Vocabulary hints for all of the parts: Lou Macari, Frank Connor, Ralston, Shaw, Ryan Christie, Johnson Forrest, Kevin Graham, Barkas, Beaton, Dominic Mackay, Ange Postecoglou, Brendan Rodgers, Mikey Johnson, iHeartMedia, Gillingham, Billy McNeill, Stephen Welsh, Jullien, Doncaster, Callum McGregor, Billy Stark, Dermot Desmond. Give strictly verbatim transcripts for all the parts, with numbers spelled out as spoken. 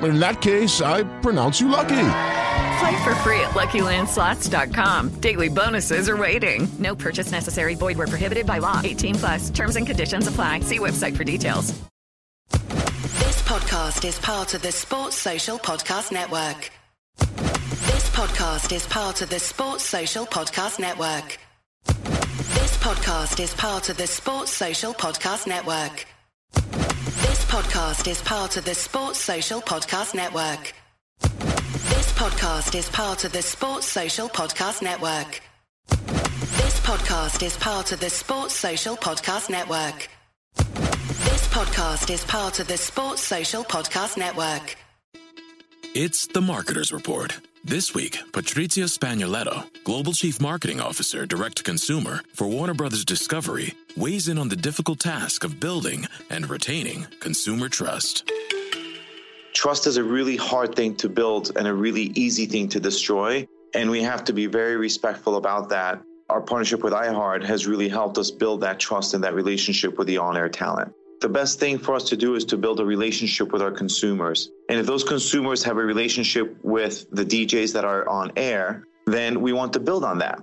In that case, I pronounce you lucky. Play for free at lucky land slots dot com. Daily bonuses are waiting. No purchase necessary. Void where prohibited by law. eighteen plus. Terms and conditions apply. See website for details. This podcast is part of the Sports Social Podcast Network. This podcast is part of the Sports Social Podcast Network. This podcast is part of the Sports Social Podcast Network. This podcast is part of the Sports Social Podcast Network. This podcast is part of the Sports Social Podcast Network. This podcast is part of the Sports Social Podcast Network. This podcast is part of the Sports Social Podcast Network. It's the Marketer's Report. This week, Patrizia Spagnoletto, Global Chief Marketing Officer, Direct to Consumer for Warner Brothers Discovery, weighs in on the difficult task of building and retaining consumer trust. Trust is a really hard thing to build and a really easy thing to destroy, and we have to be very respectful about that. Our partnership with iHeart has really helped us build that trust and that relationship with the on-air talent. The best thing for us to do is to build a relationship with our consumers. And if those consumers have a relationship with the D Js that are on air, then we want to build on that.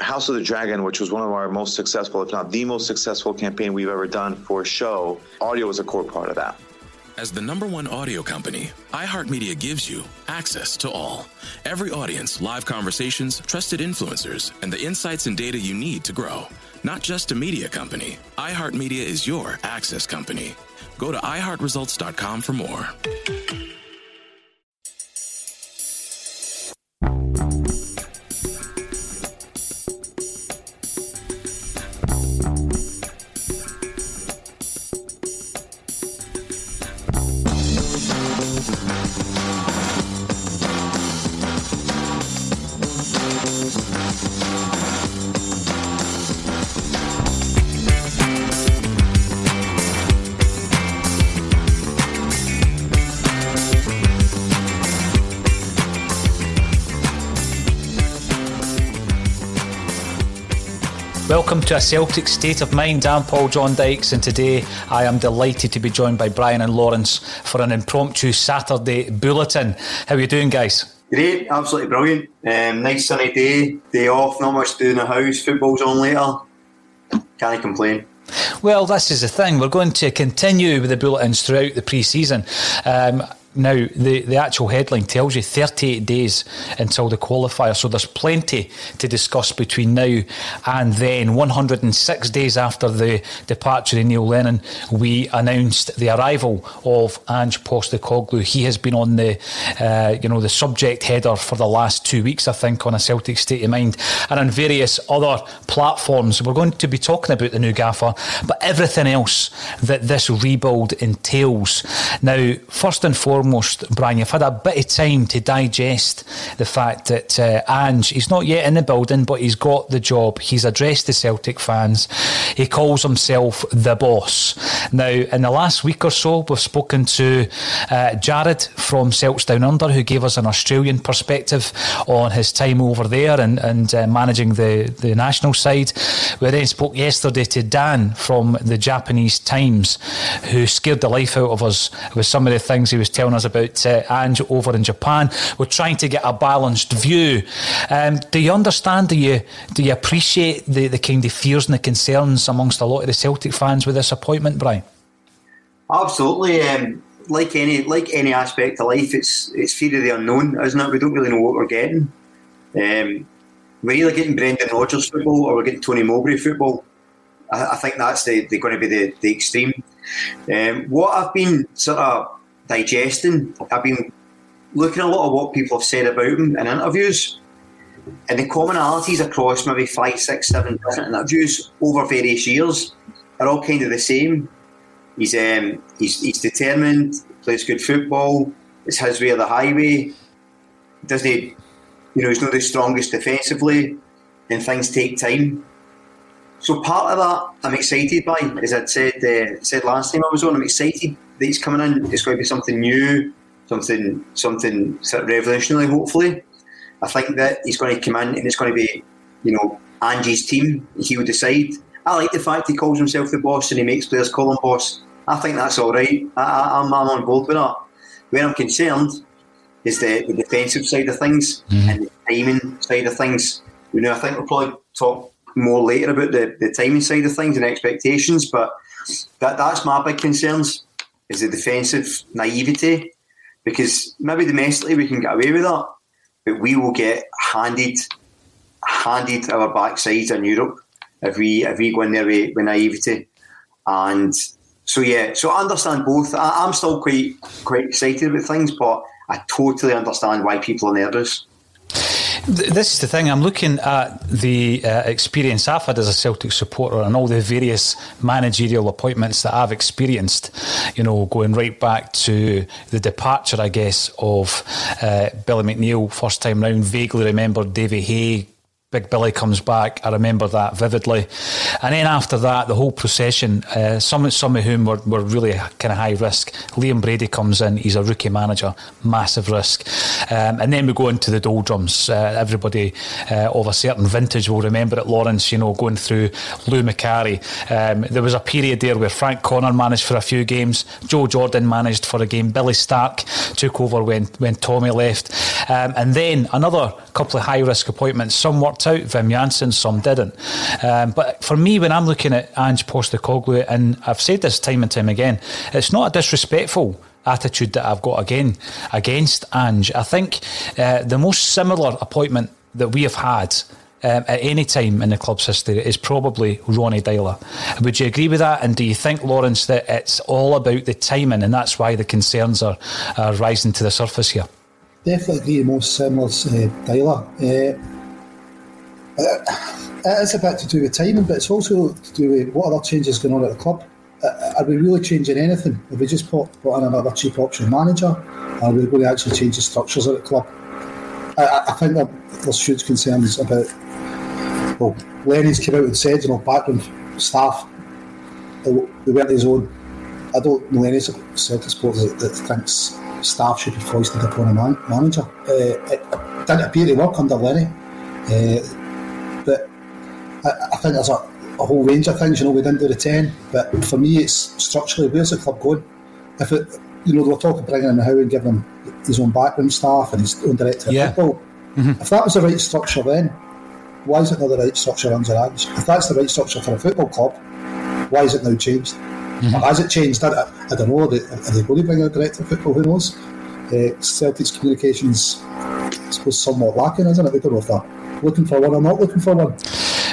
House of the Dragon, which was one of our most successful, if not the most successful campaign we've ever done for a show, audio was a core part of that. As the number one audio company, iHeartMedia gives you access to all. Every audience, live conversations, trusted influencers, and the insights and data you need to grow. Not just a media company, iHeartMedia is your access company. Go to i heart results dot com for more. Welcome to A Celtic State of Mind. I'm Paul John Dykes, and today I am delighted to be joined by Brian and Lawrence for an impromptu Saturday bulletin. How are you doing, guys? Great, absolutely brilliant. Um, nice sunny day, day off, not much to do in the house, football's on later. Can't complain. Well, this is the thing. We're going to continue with the bulletins throughout the pre-season. Um, Now, the, the actual headline tells you thirty-eight days until the qualifier, so there's plenty to discuss between now and then. one hundred six days after the departure of Neil Lennon, we announced the arrival of Ange Postecoglou. He has been on the uh, you know, the subject header for the last two weeks, I think, on A Celtic State of Mind and on various other platforms. We're going to be talking about the new gaffer, but everything else that this rebuild entails. Now, first and foremost, foremost, Brian, you've had a bit of time to digest the fact that uh, Ange, he's not yet in the building, but he's got the job. He's addressed the Celtic fans. He calls himself the boss. Now, in the last week or so, we've spoken to uh, Jared from Celts Down Under, who gave us an Australian perspective on his time over there and, and uh, managing the, the national side. We then spoke yesterday to Dan from the Japanese Times, who scared the life out of us with some of the things he was telling us about uh, Ange over in Japan. We're trying to get a balanced view. Um, do you understand, do you do you appreciate the, the kind of fears and the concerns amongst a lot of the Celtic fans with this appointment, Brian? Absolutely. Um, like any like any aspect of life, it's it's fear of the unknown, isn't it? We don't really know what we're getting. Um, we're either getting Brendan Rodgers football or we're getting Tony Mowbray football. I, I think that's the, the going to be the, the extreme. Um, what I've been sort of digesting, I've been looking a lot at what people have said about him in interviews, and the commonalities across maybe five, six, seven different interviews over various years are all kind of the same. He's um, he's, he's determined, plays good football, it's his way of the highway, doesn't he? You know, he's not the strongest defensively, and things take time. So part of that I'm excited by, as I'd said uh, said last time I was on, I'm excited that he's coming in. It's going to be something new, something something sort of revolutionary, hopefully. I think that he's going to come in and it's going to be, you know, Ange's team. He will decide. I like the fact he calls himself the boss and he makes players call him boss. I think that's all right. I, I, I'm, I'm on board with that. Where I'm concerned is the, the defensive side of things mm. and the timing side of things. You know, I think we'll probably talk more later about the, the timing side of things and expectations, but that that's my big concerns, is the defensive naivety, because maybe domestically we can get away with that, but we will get handed handed our backsides in Europe if we if we go in there with, with naivety. And so yeah, so I understand both. I, I'm still quite quite excited about things, but I totally understand why people are nervous. This is the thing. I'm looking at the uh, experience I've had as a Celtic supporter and all the various managerial appointments that I've experienced, you know, going right back to the departure, I guess, of uh, Billy McNeill first time round. Vaguely remember Davy Hay. Big Billy comes back. I remember that vividly. And then after that, the whole procession, uh, some some of whom were, were really kind of high risk. Liam Brady comes in. He's a rookie manager. Massive risk. Um, and then we go into the doldrums. Uh, everybody uh, of a certain vintage will remember it, Lawrence, you know, going through Lou Macari. Um, there was a period there where Frank Connor managed for a few games. Joe Jordan managed for a game. Billy Stark took over when, when Tommy left. Um, and then another couple of high risk appointments. Some worked out, Vim Janssen, some didn't. Um, but for me, when I'm looking at Ange Postecoglou, and I've said this time and time again, it's not a disrespectful attitude that I've got again against Ange. I think uh, the most similar appointment that we have had um, at any time in the club's history is probably Ronny Deila. Would you agree with that? And do you think, Lawrence, that it's all about the timing and that's why the concerns are, are rising to the surface here? Definitely agree, the most similar to uh, Deila. Uh, It is a bit to do with timing, but it's also to do with what other changes going on at the club. Are we really changing anything? Have we just brought in another cheap option manager? Are we going to actually change the structures at the club? I, I think there's huge concerns about, well, Lenny's came out and said, you know, backroom staff, they weren't his own. I don't know any Celtic supporters that thinks staff should be foisted upon a man, manager. Uh, it didn't appear to work under Lenny. Uh, But I, I think there's a, a whole range of things. You know, we didn't do the ten, but for me, it's structurally, where's the club going? If it, you know, they were talking bringing in Howe and giving him his own backroom staff and his own director yeah. of football. Mm-hmm. If that was the right structure, then why is it not the right structure under Ange? If that's the right structure for a football club, why is it now changed? Mm-hmm. Has it changed? I, I don't know. Are they, are they going to bring in a director of football? Who knows? Uh, Celtic's communications, I suppose, somewhat lacking, isn't it? We don't know if that. Looking for one or not looking for one?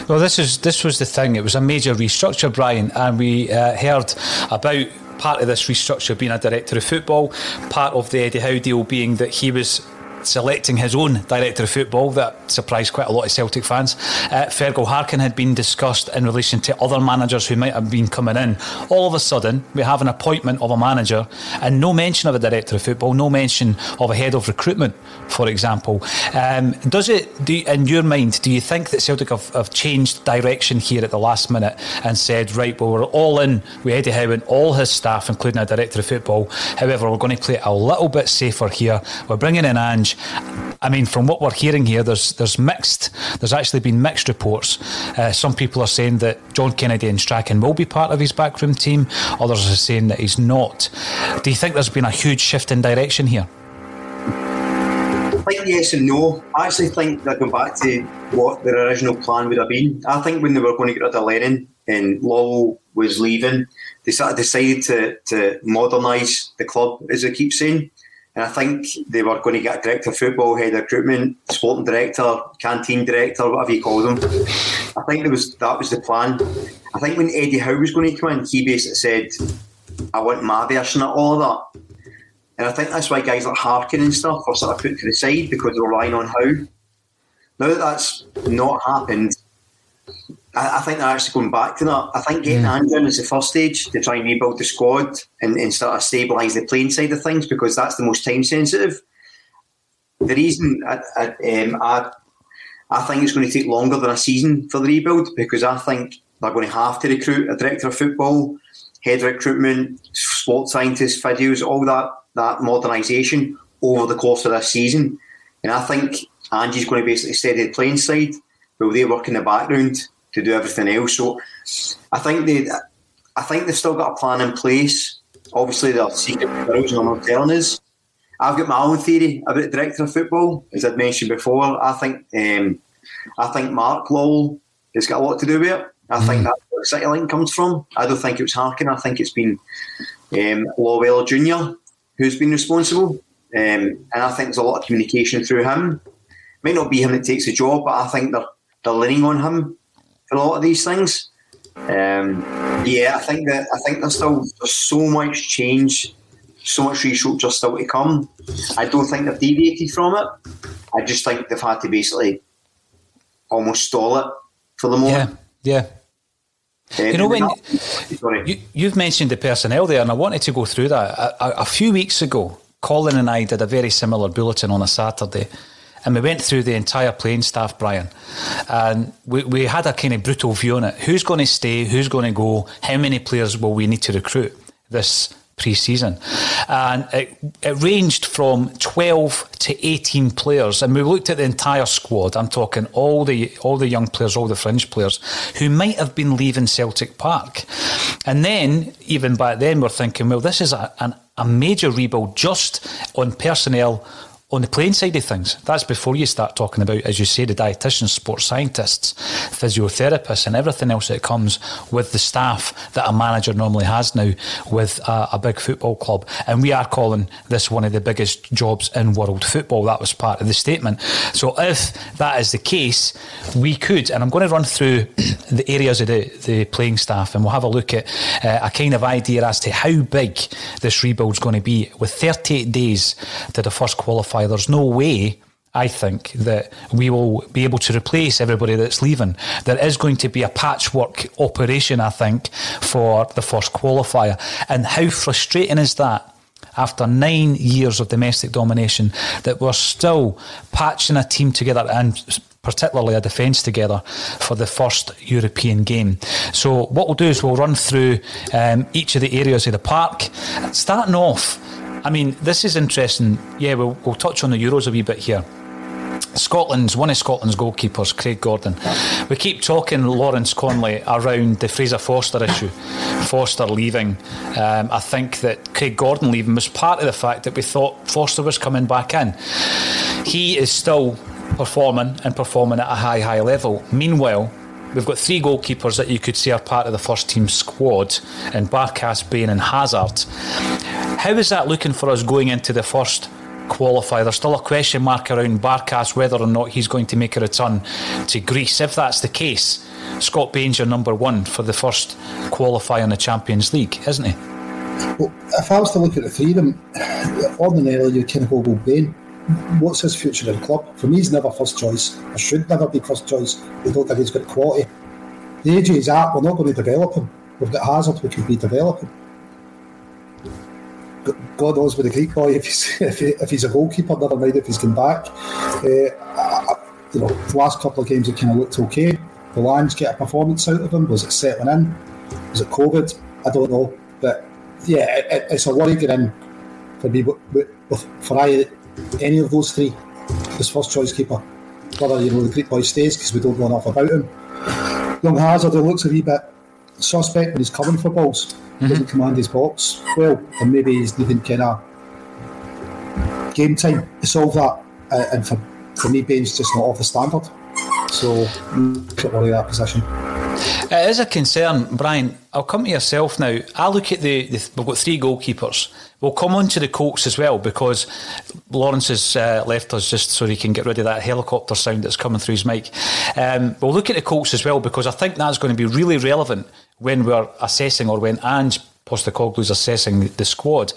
Well, this is this was the thing. It was a major restructure, Brian, and we uh, heard about part of this restructure being a director of football, part of the Eddie Howe deal being that he was selecting his own director of football. That surprised quite a lot of Celtic fans. Uh, Fergal Harkin had been discussed in relation to other managers who might have been coming in. All of a sudden, we have an appointment of a manager and no mention of a director of football, no mention of a head of recruitment, for example. Um, does it, do you, in your mind, do you think that Celtic have, have changed direction here at the last minute and said, right, well, we're all in with Eddie Howe and all his staff, including our director of football. However, we're going to play it a little bit safer here. We're bringing in Ange. I mean, from what we're hearing here, there's there's mixed, there's actually been mixed reports. Uh, some people are saying that John Kennedy and Strachan will be part of his backroom team. Others are saying that he's not. Do you think there's been a huge shift in direction here? I think yes and no. I actually think that, going back to what their original plan would have been, I think when they were going to get rid of Lennon and Lawwell was leaving, they sort of decided to, to modernise the club, as I keep saying. And I think they were going to get a director of football, head of recruitment, sporting director, canteen director, whatever you call them. I think there was that was the plan. I think when Eddie Howe was going to come in, he basically said, I want my version of all of that. And I think that's why guys like Harkin and stuff are sort of put to the side because they're relying on Howe. Now that that's not happened, I, I think they're actually going back to that. I think getting Ange in is the first stage to try and rebuild the squad and, and sort of stabilise the playing side of things because that's the most time sensitive. The reason I, I, um, I, I think it's going to take longer than a season for the rebuild because I think they're going to have to recruit a director of football, head recruitment, sports scientists, videos, all that that modernisation over the course of this season. And I think Ange's going to basically steady the playing side while they work in the background to do everything else. So I think they, I think they've still got a plan in place. Obviously, they're secret barrels and I'm not telling us. I've got my own theory about the director of football, as I'd mentioned before. I think um, I think Mark Lawwell has got a lot to do with it. I mm. think that's where the City link comes from. I don't think it was Harkin. I think it's been um, Lawwell Junior who's been responsible. Um, and I think there's a lot of communication through him. It might not be him that takes the job, but I think they're, they're leaning on him for a lot of these things. Um, yeah, I think that I think there's still there's so much change, so much restructure still to come. I don't think they've deviated from it. I just think they've had to basically almost stall it for the moment. Yeah, yeah. You know, when you, you've mentioned the personnel there, and I wanted to go through that. A, a, a few weeks ago, Colin and I did a very similar bulletin on a Saturday, and we went through the entire playing staff, Brian, and we, we had a kind of brutal view on it. Who's going to stay? Who's going to go? How many players will we need to recruit this pre-season? And it, it ranged from twelve to eighteen players, and we looked at the entire squad. I'm talking all the all the young players, all the fringe players who might have been leaving Celtic Park. And then, even back then, we're thinking, well, this is a, an, a major rebuild just on personnel. On the playing side of things, that's before you start talking about, as you say, the dietitians, sports scientists, physiotherapists and everything else that comes with the staff that a manager normally has now with a, a big football club. And we are calling this one of the biggest jobs in world football. That was part of the statement. So if that is the case, we could, and I'm going to run through the areas of the, the playing staff, and we'll have a look at uh, a kind of idea as to how big this rebuild is going to be. With thirty-eight days to the first qualifier, there's no way, I think, that we will be able to replace everybody that's leaving. There is going to be a patchwork operation, I think, for the first qualifier. And how frustrating is that? After nine years of domestic domination, that we're still patching a team together, and particularly a defence together, for the first European game. So what we'll do is we'll run through um, each of the areas of the park, starting off. I mean, this is interesting. Yeah, we'll, we'll touch on the Euros a wee bit here. Scotland's, one of Scotland's goalkeepers, Craig Gordon. We keep talking Lawrence Conley around the Fraser Forster issue. Forster leaving. Um, I think that Craig Gordon leaving was part of the fact that we thought Forster was coming back in. He is still performing and performing at a high, high level. Meanwhile, we've got three goalkeepers that you could say are part of the first team squad in Barkas, Bain and Hazard. How is that looking for us going into the first qualifier? There's still a question mark around Barkas, whether or not he's going to make a return to Greece. If that's the case, Scott Bain's your number one for the first qualifier in the Champions League, isn't he? Well, if I was to look at the three of them, ordinarily you'd kind of go Bain. what's his future in the club? For me, he's never first choice. I should never be first choice. We don't think he's got quality. The age he's at, we're not going to develop him. We've got Hazard, we could be developing. God knows with the Greek boy, if he's, if, he, if he's a goalkeeper, never mind if he's come back. Uh, I, I, you know, the last couple of games it kind of looked okay. The Lions get a performance out of him. Was it settling in? Was it COVID? I don't know. But yeah, it, it's a worry getting in for me. For I, any of those three, his first choice keeper. Whether you know the Greek boy stays because we don't know enough about him. Young Hazard, he looks a wee bit suspect when he's coming for balls. He doesn't command his box well, and maybe he's needing kind of game time to solve that. Uh, and for, for me, Bain's just not off the standard. So, don't worry that position. It is a concern, Brian. I'll come to yourself now. I look at the, the we've got three goalkeepers. We'll come on to the Colts as well because Lawrence has uh, left us just so he can get rid of that helicopter sound that's coming through his mic. Um, we'll look at the Colts as well because I think that's going to be really relevant when we're assessing or when Ange Postecoglou's assessing the squad.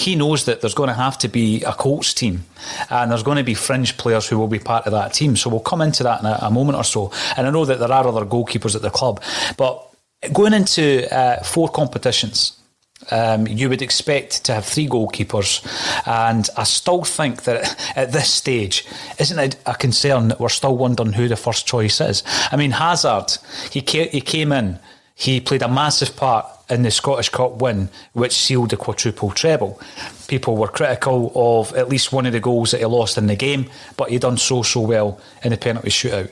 He knows that there's going to have to be a Colts team and there's going to be fringe players who will be part of that team. So we'll come into that in a, a moment or so. And I know that there are other goalkeepers at the club. But going into uh, four competitions, um, you would expect to have three goalkeepers. And I still think that at this stage, isn't it a concern that we're still wondering who the first choice is? I mean, Hazard, he ca- he came in, he played a massive part in the Scottish Cup win, which sealed the quadruple treble. People were critical of at least one of the goals that he lost in the game, but he done so, so well in the penalty shootout.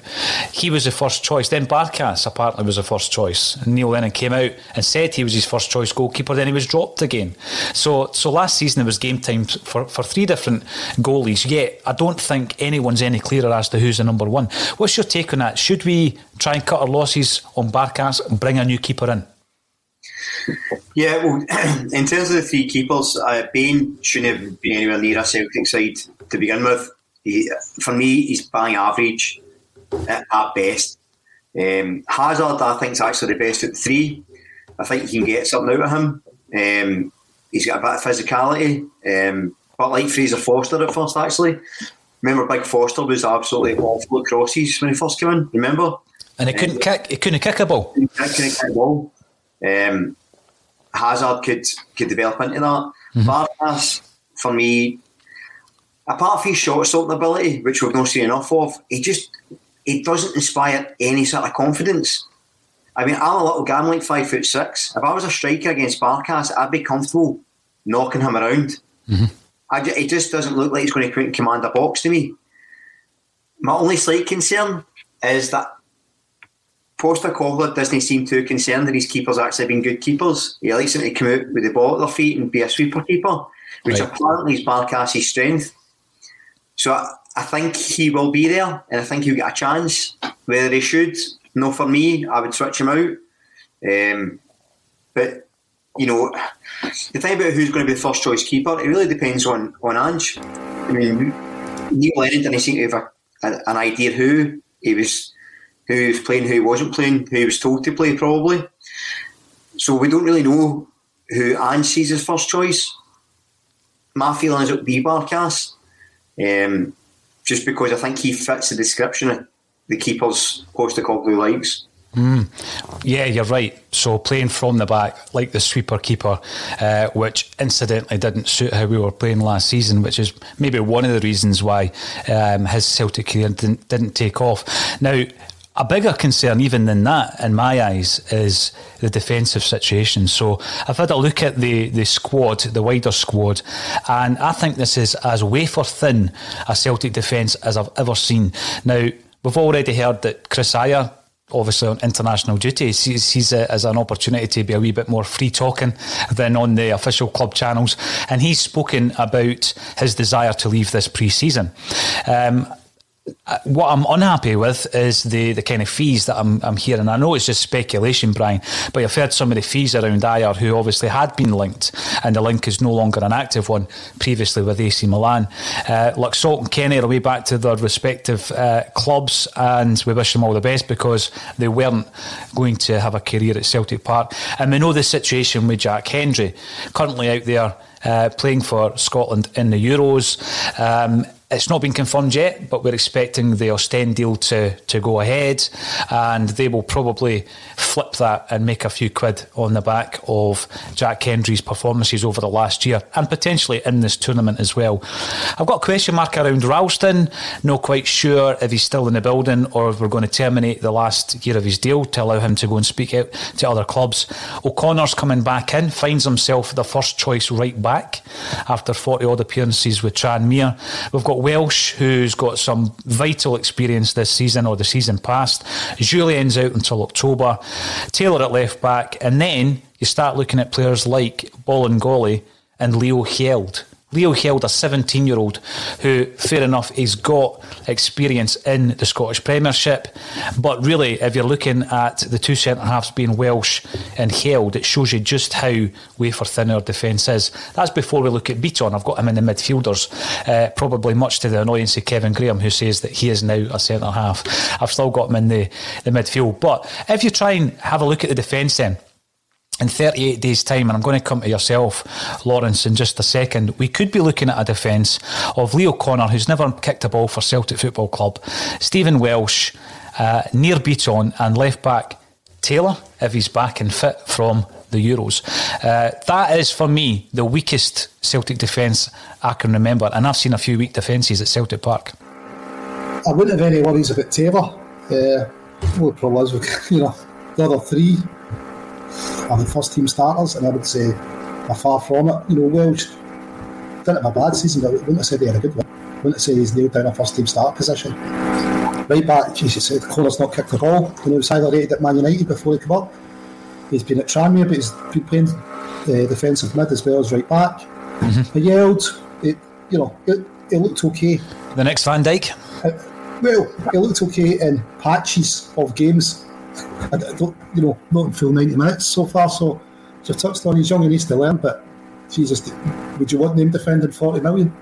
He was the first choice. Then Barkas apparently was the first choice. And Neil Lennon came out and said he was his first choice goalkeeper, then he was dropped again. So so last season there was game time for, for three different goalies, yet I don't think anyone's any clearer as to who's the number one. What's your take on that? Should we try and cut our losses on Barkas and bring a new keeper in? Yeah, well, in terms of the three keepers, uh, Bain shouldn't have been anywhere near a Celtic side to begin with. He, for me, he's bang average at, at best. Um, Hazard, I think, is actually the best at three. I think he can get something out of him. Um, he's got a bit of physicality, um, but like Fraser Forster at first, actually. Remember, Big Forster was absolutely awful at crosses when he first came in, remember? And he couldn't um, kick. He couldn't kick a ball. He couldn't kick a ball. Um, Hazard could, could develop into that. Mm-hmm. Barkas, for me, apart from his short-stopping ability, which we've not seen enough of, he just he doesn't inspire any sort of confidence. I mean, I'm a little guy, I'm like five foot six. If I was a striker against Barkas, I'd be comfortable knocking him around. Mm-hmm. I just, it just doesn't look like he's going to command a box to me. My only slight concern is that Postecoglou doesn't seem too concerned that his keepers actually been good keepers. He likes them to come out with the ball at their feet and be a sweeper keeper, which right. apparently is Barkas's strength. So I, I think he will be there, and I think he'll get a chance. Whether he should, no, for me, I would switch him out. Um, but you know, the thing about who's going to be the first choice keeper, it really depends on on Ange. I mean, Neil Lennon didn't seem to have a, a, an idea who he was. Who was playing, who wasn't playing, who was told to play, probably. So we don't really know who Ange sees as first choice. My feeling is it'll be Barkas, um, just because I think he fits the description of the keepers Postecoglou likes. Mm. Yeah, you're right. So playing from the back, like the sweeper keeper, uh, which incidentally didn't suit how we were playing last season, which is maybe one of the reasons why um, his Celtic career didn't, didn't take off. Now, a bigger concern even than that, in my eyes, is the defensive situation. So I've had a look at the, the squad, the wider squad, and I think this is as wafer thin a Celtic defence as I've ever seen. Now, we've already heard that Kris Ajer, obviously on international duty, sees, sees it as an opportunity to be a wee bit more free-talking than on the official club channels. And he's spoken about his desire to leave this pre-season. Um What I'm unhappy with is the, the kind of fees that I'm I'm hearing. I know it's just speculation, Brian, but you've heard some of the fees around Ajer, who obviously had been linked, and the link is no longer an active one, previously with A C Milan. Uh, look, Salt and Kenny are way back to their respective uh, clubs, and we wish them all the best because they weren't going to have a career at Celtic Park. And we know the situation with Jack Hendry, currently out there uh, playing for Scotland in the Euros. Um It's not been confirmed yet, but we're expecting the Ostend deal to, to go ahead, and they will probably flip that and make a few quid on the back of Jack Hendry's performances over the last year and potentially in this tournament as well. I've got a question mark around Ralston. Not quite sure if he's still in the building or if we're going to terminate the last year of his deal to allow him to go and speak out to other clubs. O'Connor's coming back in, finds himself the first choice right back after forty odd appearances with Tranmere. We've got Welsh, who's got some vital experience this season or the season past. Jullien's out until October, Taylor at left back, and then you start looking at players like Bolingoli and Leo Hjelde. Leo Hjelde, a seventeen-year-old who, fair enough, he's got experience in the Scottish Premiership, but really, if you're looking at the two centre-halves being Welsh and Hjelde, it shows you just how wafer-thin our defence is. That's before we look at Beaton. I've got him in the midfielders, uh, probably much to the annoyance of Kevin Graham, who says that he is now a centre-half. I've still got him in the, the midfield. But if you try and have a look at the defence then, in thirty-eight days' time, and I'm going to come to yourself, Lawrence, in just a second, we could be looking at a defence of Leo Connor, who's never kicked a ball for Celtic Football Club, Stephen Welsh, uh, Nir Bitton, and left-back Taylor, if he's back and fit from the Euros. Uh, that is, for me, the weakest Celtic defence I can remember, and I've seen a few weak defences at Celtic Park. I wouldn't have any worries about Taylor. Uh, well, the problem is, you know, the other three are the first team starters, and I would say are far from it. You know, Welsh didn't have a bad season, but I wouldn't have said they had a good one. I wouldn't have said he's nailed down a first team start position. Right back, Jesus said, Connor's not kicked the ball. He was highly rated at Man United before he came up. He's been at Tranmere, but he's been playing uh, defensive mid as well as right back. Mm-hmm. He yelled, it, you know, it, it looked okay. The next Van Dijk? It, well, it looked okay in patches of games. I don't, you know, not in full ninety minutes so far, so as I touched on, he's young and needs to learn, but Jesus, would you want him defending forty million?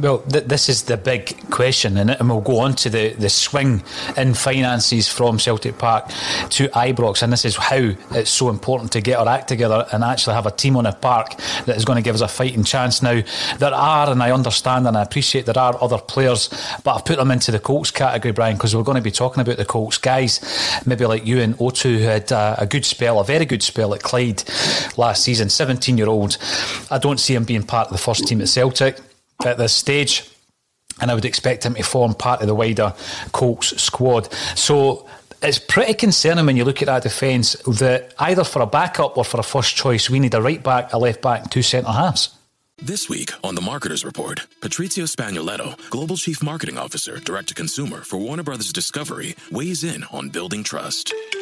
Well, th- this is the big question, and, and we'll go on to the, the swing in finances from Celtic Park to Ibrox, and this is how it's so important to get our act together and actually have a team on the park that is going to give us a fighting chance. Now, there are, and I understand and I appreciate there are other players, but I've put them into the Colts category, Brian, because we're going to be talking about the Colts. Guys, maybe like you and Otu, who had uh, a good spell, a very good spell at Clyde last season, seventeen-year-old. I don't see him being part of the first team at Celtic at this stage, and I would expect him to form part of the wider Colts squad. So it's pretty concerning when you look at that defence that either for a backup or for a first choice, we need a right back, a left back, and two centre halves. This week on The Marketer's Report, Patrizio Spagnoletto, Global Chief Marketing Officer, Direct-to-Consumer for Warner Brothers Discovery, weighs in on building trust.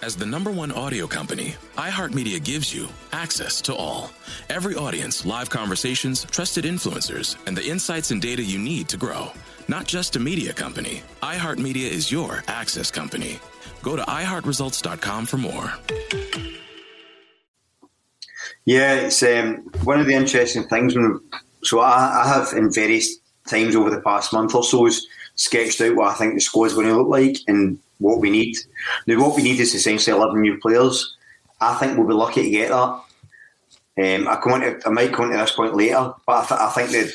As the number one audio company, iHeartMedia gives you access to all. Every audience, live conversations, trusted influencers, and the insights and data you need to grow. Not just a media company, iHeartMedia is your access company. Go to i heart results dot com for more. Yeah, it's um, one of the interesting things. When so I, I have in various times over the past month or so is sketched out what I think the squad is going to look like and what we need. Now, what we need is essentially eleven new players. I think we'll be lucky to get that. Um, I, come on to, I might come on to this point later, but I, th- I think that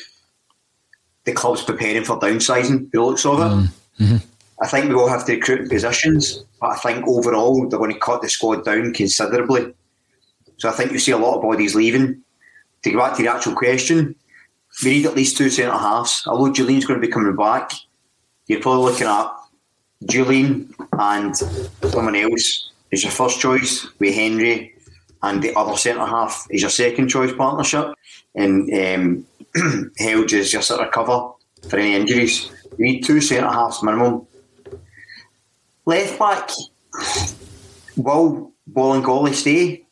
the club's preparing for downsizing, the looks of it. Mm-hmm. I think we will have to recruit positions, but I think overall they're going to cut the squad down considerably. So I think you see a lot of bodies leaving. To go back to the actual question, we need at least two centre-halves. Although Jullien's going to be coming back, you're probably looking at Jullien and someone else is your first choice with Henry, and the other centre-half is your second-choice partnership, and um, Hjelde is your sort of cover for any injuries. You need two centre-halves minimum. Left-back, will Bolingoli stay?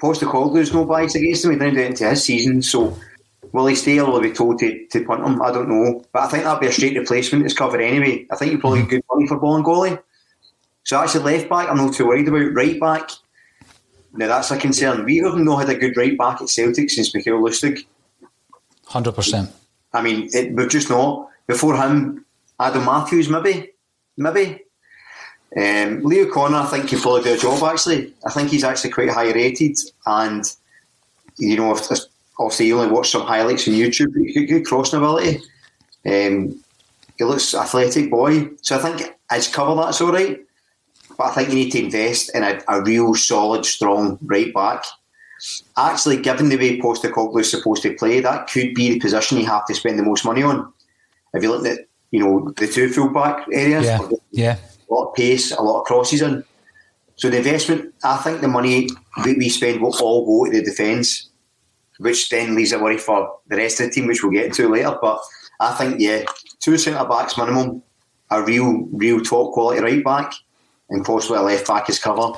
Postecoglou's no bias against him. He didn't do it into his season, so will he stay or will he be told to, to punt him? I don't know. But I think that'd be a straight replacement. It's covered anyway. I think you'd probably get good money for Bolingoli. So actually left-back, I'm not too worried about. Right-back, now that's a concern. We haven't not had a good right-back at Celtic since Mikael Lustig. one hundred percent. I mean, it, we've just not. Before him, Adam Matthews, maybe. Maybe. Um, Leo Connor, I think, can probably do a job, actually. I think he's actually quite high-rated. And, you know, if, if, obviously you only watch some highlights on YouTube. He's got good crossing ability. Um, he looks athletic boy. So I think his cover, that's all right. But I think you need to invest in a, a real solid, strong right-back. Actually, given the way Postecoglou is supposed to play, that could be the position you have to spend the most money on. If you're looking at, you know, the two full-back areas, yeah. yeah. a lot of pace, a lot of crosses in. So the investment, I think the money that we spend will all go to the defence, which then leaves a worry for the rest of the team, which we'll get to later. But I think, yeah, two centre-backs minimum, a real, real top-quality right-back, and possibly a left-back as cover.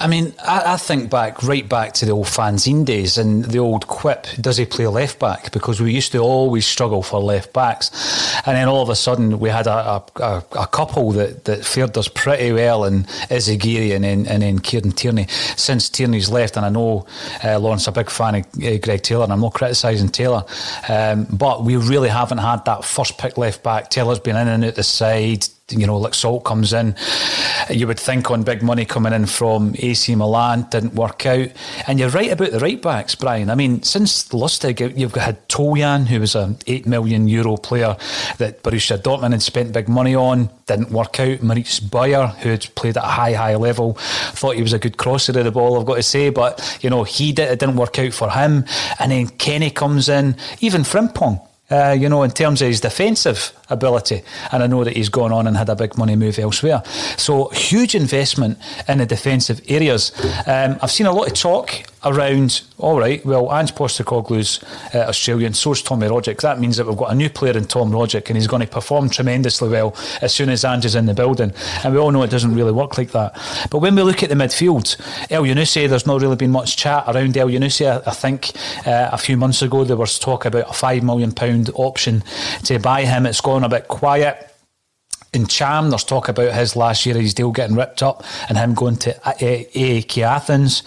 I mean, I, I think back, right back to the old fanzine days and the old quip, does he play left back? Because we used to always struggle for left backs. And then all of a sudden we had a a, a, a couple that, that fared us pretty well in Izagiri and then, and then Kieran Tierney. Since Tierney's left, and I know uh, Lawrence, a big fan of uh, Greg Taylor, and I'm not criticising Taylor, um, but we really haven't had that first pick left back. Taylor's been in and out the side. You know, like Salt comes in, you would think on big money coming in from A C Milan, didn't work out. And you're right about the right backs, Brian. I mean, since Lustig, you've had Jullien, who was an eight million euro player that Borussia Dortmund had spent big money on, didn't work out. Maurice Bayer, who had played at a high, high level, thought he was a good crosser of the ball, I've got to say, but you know, he did, it didn't work out for him. And then Kenny comes in, even Frimpong. Uh, you know, in terms of his defensive ability, and I know that he's gone on and had a big money move elsewhere. So huge investment in the defensive areas. Um, I've seen a lot of talk around, all right, well, Ange Postecoglou's uh, Australian, so's Tommy Rodgick. That means that we've got a new player in Tom Rodgick, and he's going to perform tremendously well as soon as Ange is in the building. And we all know it doesn't really work like that. But when we look at the midfield, Elyounoussi, there's not really been much chat around Elyounoussi. I, I think uh, a few months ago there was talk about a five million pounds option to buy him. It's gone a bit quiet. In Cham, there's talk about his last year, his deal getting ripped up and him going to A A K Athens.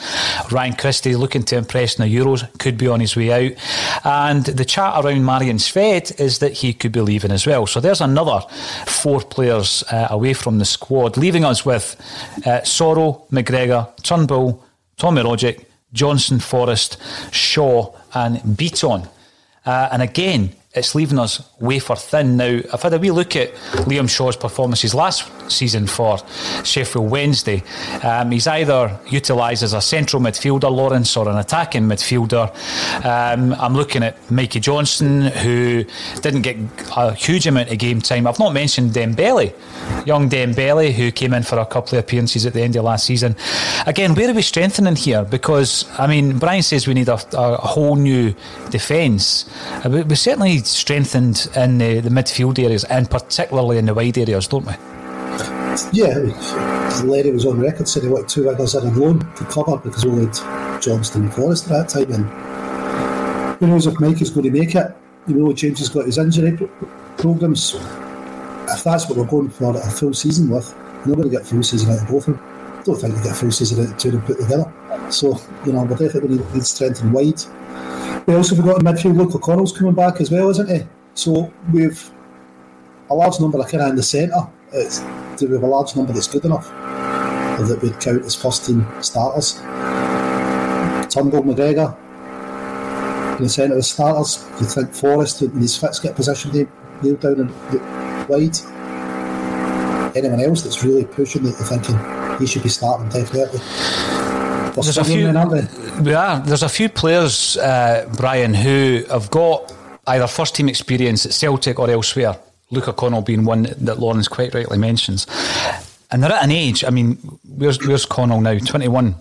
Ryan Christie looking to impress in the Euros, could be on his way out. And the chat around Marian Sved is that he could be leaving as well. So there's another four players uh, away from the squad, leaving us with uh, Sorrow, McGregor, Turnbull, Tommy Rodgick, Johnson, Forrest, Shaw and Beaton. Uh, and again, it's leaving us wafer thin. Now, I've had a wee look at Liam Shaw's performances last season for Sheffield Wednesday. Um, he's either utilised as a central midfielder, Lawrence, or an attacking midfielder. Um, I'm looking at Mikey Johnson, who didn't get a huge amount of game time. I've not mentioned Dembélé, young Dembélé, who came in for a couple of appearances at the end of last season. Again, where are we strengthening here? Because, I mean, Brian says we need a, a whole new defence. We, we certainly strengthened in the, the midfield areas and particularly in the wide areas, don't we? Yeah, Larry was on record saying he wanted two wingers in alone to cover because we had Johnston and Forrester at that time, and who knows if Mike is going to make it. You know, James has got his injury pro- programmes, so if that's what we're going for a full season with, you're not going to get a full season out of both of them. I don't think you get a full season out of two of them put together, so you know, we definitely need, need strength and wide. We also forgot in midfield, Luke O'Connell's coming back as well, isn't he? So we've a large number of kind of in the centre. It's, do we have a large number that's good enough or that would count as first team starters? Turnbull, McGregor in the centre as starters. You think Forrest and his fits get positioned nailed down and wide? Anyone else that's really pushing that you're thinking he should be starting, definitely. There's a few, yeah, there's a few players, uh, Brian, who have got either first team experience at Celtic or elsewhere. Luke O'Connell being one that Lawrence quite rightly mentions. And they're at an age, I mean, where's where's Connell now? twenty-one,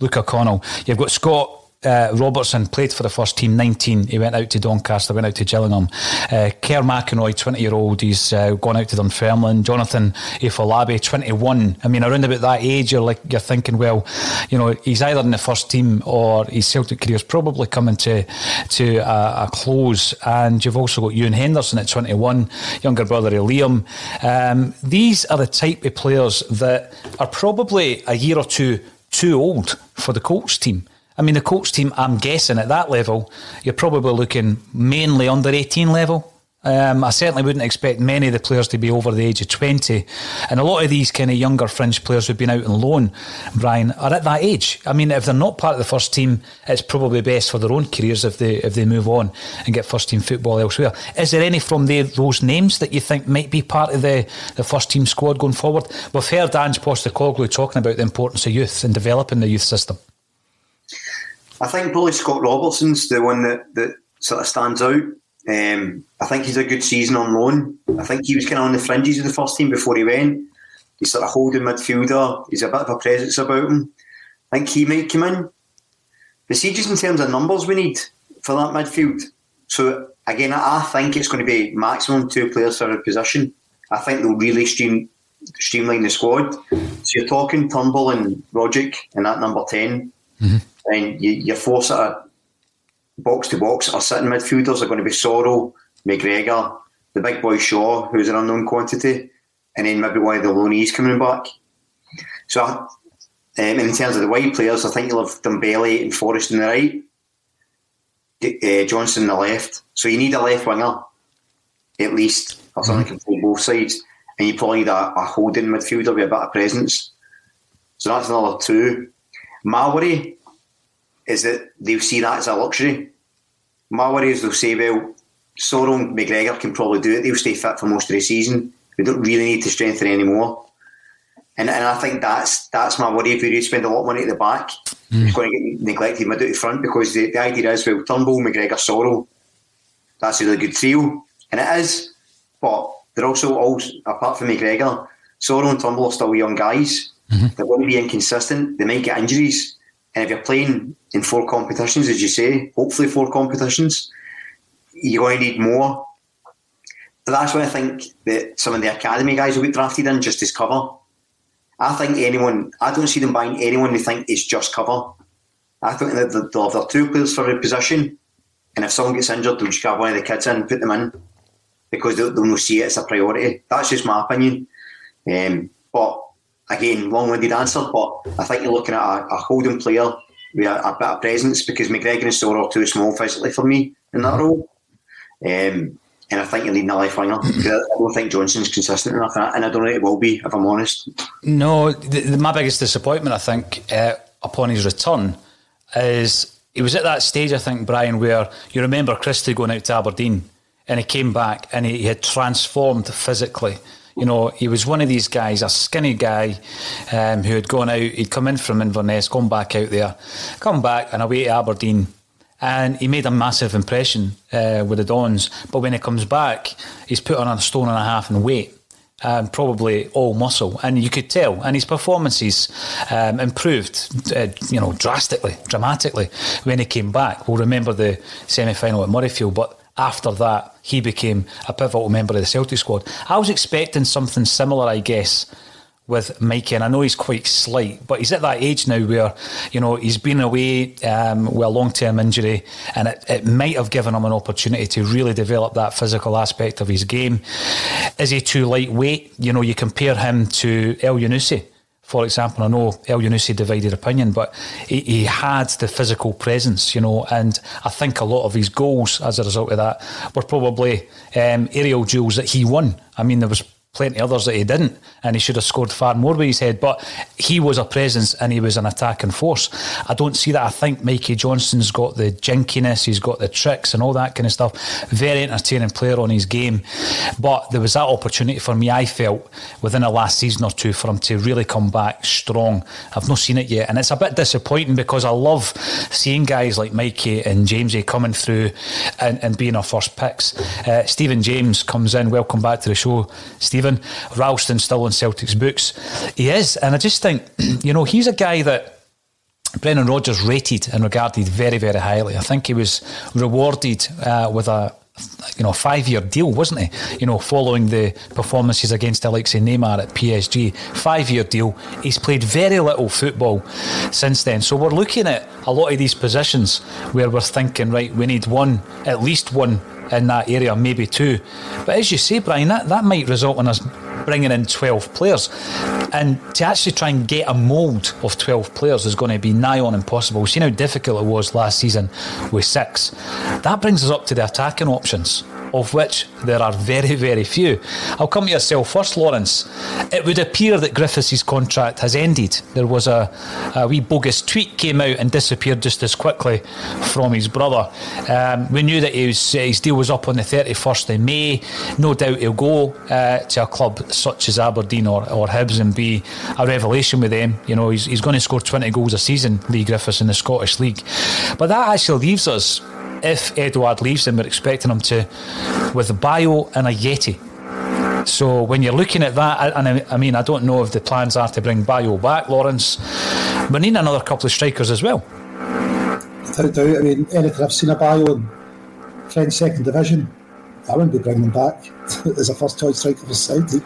Luke O'Connell. You've got Scott uh, Robertson, played for the first team, nineteen. He went out to Doncaster, went out to Gillingham. Uh, Kerr McInroy, twenty-year-old, he's uh, gone out to Dunfermline. Jonathan Efolabi, twenty-one. I mean, around about that age, you're like you're thinking, well, you know, he's either in the first team or his Celtic career's probably coming to to a, a close. And you've also got Ewan Henderson at twenty-one, younger brother of Liam. Um, these are the type of players that are probably a year or two too old for the Colts team. I mean, the Colts team, I'm guessing at that level, you're probably looking mainly under eighteen level. Um, I certainly wouldn't expect many of the players to be over the age of twenty. And a lot of these kind of younger fringe players who've been out on loan, Brian, are at that age. I mean, if they're not part of the first team, it's probably best for their own careers if they if they move on and get first team football elsewhere. Is there any from the, those names that you think might be part of the, the first team squad going forward? We've heard Ange Postecoglou talking about the importance of youth and developing the youth system. I think probably Scott Robertson's the one that, that sort of stands out. Um, I think he's a good season on loan. I think he was kind of on the fringes of the first team before he went. He's sort of holding midfielder. He's a bit of a presence about him. I think he might come in. But see, just in terms of numbers we need for that midfield. So, again, I think it's going to be maximum two players for a position. I think they'll really stream, streamline the squad. So you're talking Turnbull and Rogic in that number ten. Mm-hmm. And you, your four sort of box-to-box or sitting midfielders are going to be Sorrell, McGregor, the big boy Shaw, who's an unknown quantity, and then maybe one of the loanees coming back. So um, in terms of the wide players, I think you'll have Dembélé and Forrest on the right, D- uh, Johnson on the left. So you need a left winger, at least, or something mm-hmm. can play both sides. And you probably need a, a holding midfielder with a bit of presence. So that's another two. My worry is that they'll see that as a luxury. My worry is they'll say, well, Sorrell and McGregor can probably do it. They'll stay fit for most of the season. We don't really need to strengthen anymore. And and I think that's that's my worry. If we do spend a lot of money at the back, mm. it's going to get neglected mid out the front, because the, the idea is, well, Turnbull, McGregor, Sorrell, that's a really good trio. And it is. But they're also all, apart from McGregor, Sorrell and Turnbull are still young guys. Mm-hmm. They're going to be inconsistent. They might get injuries. And if you're playing in four competitions, as you say, hopefully four competitions, you're going to need more. But that's why I think that some of the academy guys will be drafted in just as cover. I think anyone, I don't see them buying anyone they think is just cover. I think that they'll have their two players for a position, and if someone gets injured, they'll just grab one of the kids in and put them in, because they'll, they'll not see it as a priority. That's just my opinion. Um, but Again, long-winded answer, but I think you're looking at a, a holding player with a, a bit of presence, because McGregor and Sorrell are too small physically for me in that role. Um, and I think you're needing a left winger. I don't think Johnson's consistent enough, and I don't think it will be, if I'm honest. No, the, the, my biggest disappointment, I think, uh, upon his return is he was at that stage, I think, Brian, where you remember Christie going out to Aberdeen and he came back and he, he had transformed physically. You know, he was one of these guys, a skinny guy um, who had gone out, he'd come in from Inverness, gone back out there, come back and away to Aberdeen. And he made a massive impression uh, with the Dons. But when he comes back, he's put on a stone and a half in weight, and probably all muscle. And you could tell. And his performances um, improved, uh, you know, drastically, dramatically when he came back. We'll remember the semi-final at Murrayfield, but after that, he became a pivotal member of the Celtic squad. I was expecting something similar, I guess, with Mikey, and I know he's quite slight, but he's at that age now where, you know, he's been away um, with a long-term injury, and it, it might have given him an opportunity to really develop that physical aspect of his game. Is he too lightweight? You know, you compare him to Elyounoussi, for example. I know Elyounoussi divided opinion, but he, he had the physical presence, you know, and I think a lot of his goals as a result of that were probably um, aerial duels that he won. I mean, there was plenty others that he didn't, and he should have scored far more with his head, but he was a presence and he was an attacking force. I don't see that. I think Mikey Johnston's got the jinkiness, he's got the tricks and all that kind of stuff. Very entertaining player on his game, but there was that opportunity for me, I felt, within the last season or two for him to really come back strong. I've not seen it yet, and it's a bit disappointing because I love seeing guys like Mikey and Jamesy coming through and, and being our first picks. Uh, Stephen James comes in, welcome back to the show, Stephen. Ralston still on Celtic's books. He is, and I just think, you know, he's a guy that Brendan Rodgers rated and regarded very, very highly. I think he was rewarded uh, with a you know five-year deal, wasn't he? You know, following the performances against Alexei Neymar at P S G, five-year deal. He's played very little football since then, so we're looking at a lot of these positions where we're thinking, right, we need one, at least one in that area, maybe two. But as you say, Brian, that, that might result in us bringing in twelve players, and to actually try and get a mould of twelve players is going to be nigh on impossible. We've seen how difficult it was last season with six. That brings us up to the attacking options, of which there are very, very few. I'll come to yourself first, Lawrence. It would appear that Griffiths' contract has ended. There was a, a wee bogus tweet came out and disappeared just as quickly from his brother. Um, we knew that he was, his deal was up on the thirty-first of May. No doubt he'll go uh, to a club such as Aberdeen or, or Hibs and be a revelation with them. You know, he's, he's going to score twenty goals a season, Lee Griffiths, in the Scottish League. But that actually leaves us, if Edouard leaves him, we're expecting him to, with a Bayo and a Yeti. So when you're looking at that, and I, I mean, I don't know if the plans are to bring Bayo back, Lawrence. We need another couple of strikers as well. Without doubt. I mean, anything I've seen a Bayo in French second division, I wouldn't be bringing him back as a first choice striker for Celtic.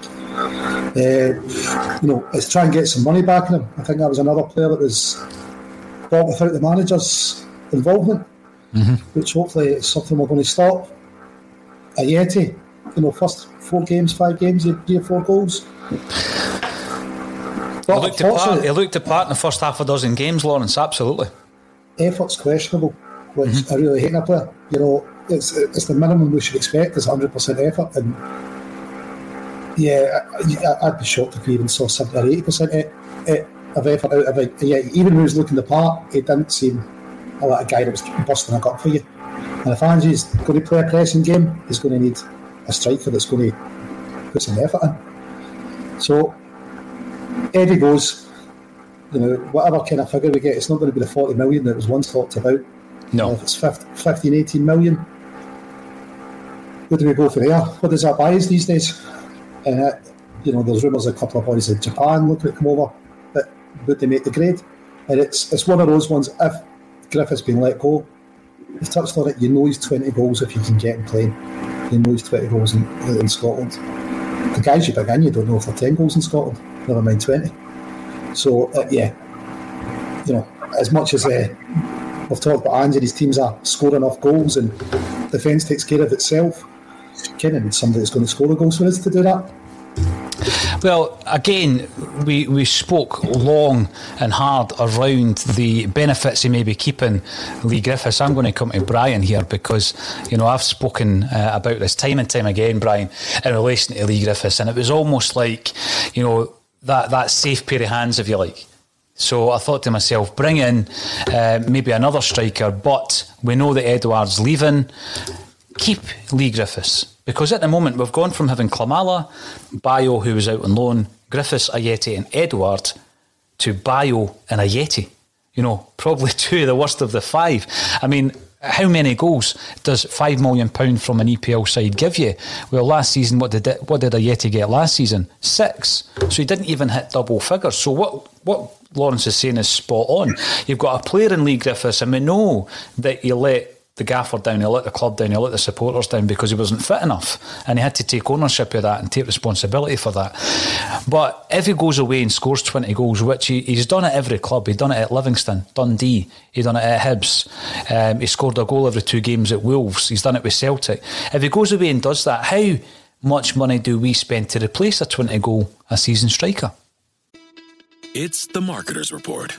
Uh, you know, let's try and get some money back in him. I think that was another player that was bought without the manager's involvement. Mm-hmm. Which hopefully is something we're going to stop. A Yeti, you know, first four games, five games, three or four goals. Well, he, looked apart, he looked apart in the first half a dozen games, Lawrence, absolutely. Effort's questionable, which mm-hmm. I really hate in a player. You know, it's it's the minimum we should expect is one hundred percent effort. And yeah, I, I'd be shocked if we even saw seventy or eighty percent of effort out of it. Yeah, even when he was looking the part, it didn't seem like a guy that was busting a gut for you. And if Ange is going to play a pressing game, he's going to need a striker that's going to put some effort in. So Eddie goes, you know, whatever kind of figure we get, it's not going to be the forty million that was once talked about. No. And if it's fifteen, eighteen million, where do we go from there? What does that buy us these days? And uh, you know, there's rumours a couple of boys in Japan looking to come over, but would they make the grade? And it's it's one of those ones. If Griffith's been let go, you've touched on it, you know he's twenty goals if you can get him playing. You know he's twenty goals in, in Scotland. The guys you bring in, you don't know if they're ten goals in Scotland, never mind twenty. So uh, yeah, you know, as much as uh, we've talked about Ange and his teams are scoring enough goals and defence takes care of itself, Kenny needs somebody that's going to score the goals for us to do that. Well, again, we, we spoke long and hard around the benefits he may be keeping Lee Griffiths. I'm going to come to Brian here because, you know, I've spoken uh, about this time and time again, Brian, in relation to Lee Griffiths, and it was almost like, you know, that, that safe pair of hands, if you like. So I thought to myself, bring in uh, maybe another striker, but we know that Edouard's leaving. Keep Lee Griffiths. Because at the moment, we've gone from having Klamala, Bayo, who was out on loan, Griffiths, Ayeti and Edouard, to Bayo and Ayeti. You know, probably two of the worst of the five. I mean, how many goals does five million pounds from an E P L side give you? Well, last season, what did it, what did Ayeti get last season? Six. So he didn't even hit double figures. So what what Lawrence is saying is spot on. You've got a player in Lee Griffiths, and we know that you let the gaffer down, he let the club down, he let the supporters down because he wasn't fit enough, and he had to take ownership of that and take responsibility for that. But if he goes away and scores twenty goals, which he, he's done at every club, he's done it at Livingston, Dundee, he's done it at Hibs, um, he scored a goal every two games at Wolves, he's done it with Celtic. If he goes away and does that, how much money do we spend to replace a twenty goal a season striker? It's the Marketer's Report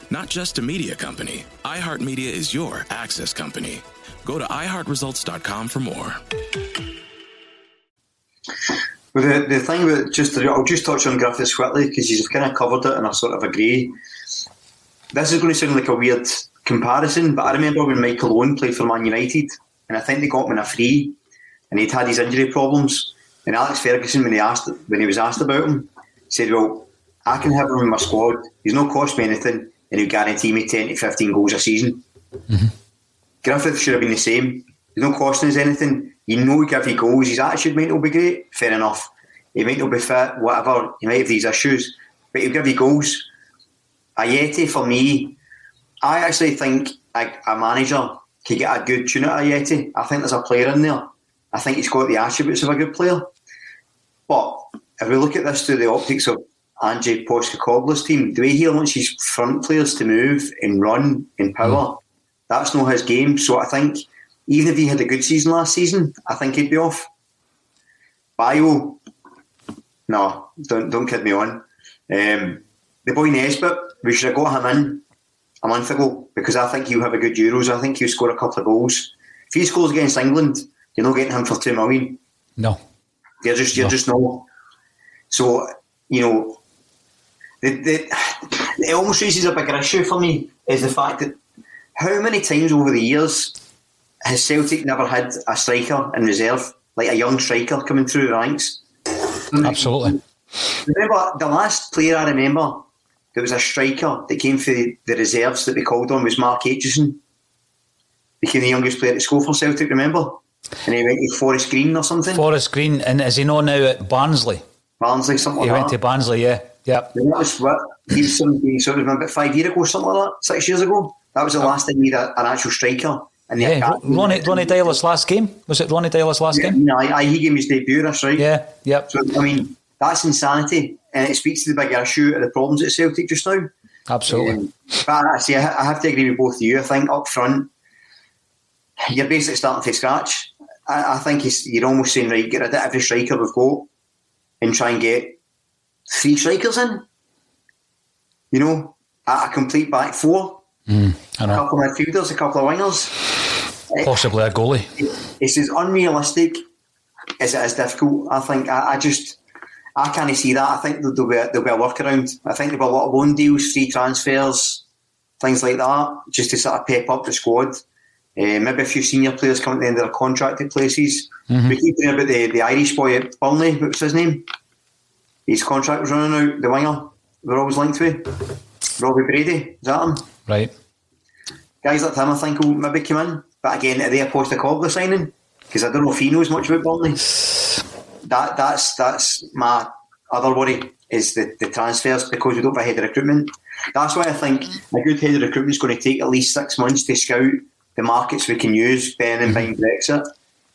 Not just a media company, iHeartMedia is your access company. Go to i heart results dot com for more. Well, the, the thing about just, I'll just touch on Griffiths quickly because you've kind of covered it and I sort of agree. This is going to sound like a weird comparison, but I remember when Michael Owen played for Man United and I think they got him in a free and he'd had his injury problems. And Alex Ferguson, when he asked, when he was asked about him, said, well, I can have him in my squad. He's not cost me anything. And he'll guarantee me ten to fifteen goals a season. Mm-hmm. Griffith should have been the same. He's not costing us anything. You know, he'll give you goals. His attitude might not be great. Fair enough. He might not be fit, whatever. He might have these issues. But he'll give you goals. Ajeti, for me, I actually think a, a manager could get a good tune out of Ajeti. I think there's a player in there. I think he's got the attributes of a good player. But if we look at this through the optics of Ange Postecoglou's team, the way he wants his front players to move and run and power, that's not his game. So I think even if he had a good season last season, I think he'd be off. Bio, no, don't don't kid me on. Um, the boy Nesbitt, we should have got him in a month ago because I think he'll have a good Euros. I think he'll score a couple of goals. If he scores against England, you're not getting him for two million. No, you're just you're no. just not. So you know. The, the, it almost raises a bigger issue for me is the fact that how many times over the years has Celtic never had a striker in reserve, like a young striker coming through the ranks? Absolutely. Remember, the last player I remember that was a striker that came through the, the reserves that we called on was Mark Aitchison. Became the youngest player to score for Celtic, remember? And he went to Forest Green or something. Forest Green, and is he not now at Barnsley? Barnsley, something like that. He went to Barnsley, yeah. Yep. That was what he was something sort of about five years ago, something like that, six years ago. That was the last time he had an actual striker. And yeah, Ronny Ronny Deila's last game. Was it Ronny Deila's last yeah, game? No, I, I, he gave his debut, that's right. Yeah, yep. So, I mean, that's insanity. And it speaks to the bigger issue of the problems at Celtic just now. Absolutely. Um, but I see, I, I have to agree with both of you. I think up front, you're basically starting from scratch. I, I think he's, you're almost saying, right, get rid of every striker we've got and try and get three strikers in, you know, a complete back four, mm, I know. a couple of midfielders, a couple of wingers, possibly a goalie. It, it's as unrealistic as it is difficult. I think I, I just I can't see that. I think there'll be a, there'll be a workaround. I think there'll be a lot of loan deals, free transfers, things like that, just to sort of pep up the squad. Uh, maybe a few senior players coming at the end of their contract at places. Mm-hmm. We keep hearing about the, the Irish boy at Burnley. What was his name? His contract was running out, the winger we're always linked with, Robbie Brady, is that him? Right. Guys like him, I think, will maybe come in. But again, are they a Postecoglou signing? Because I don't know if he knows much about Burnley. That, that's that's my other worry, is the, the transfers, because we don't have a head of recruitment. That's why I think a good head of recruitment is going to take at least six months to scout the markets we can use, bearing in mind Brexit,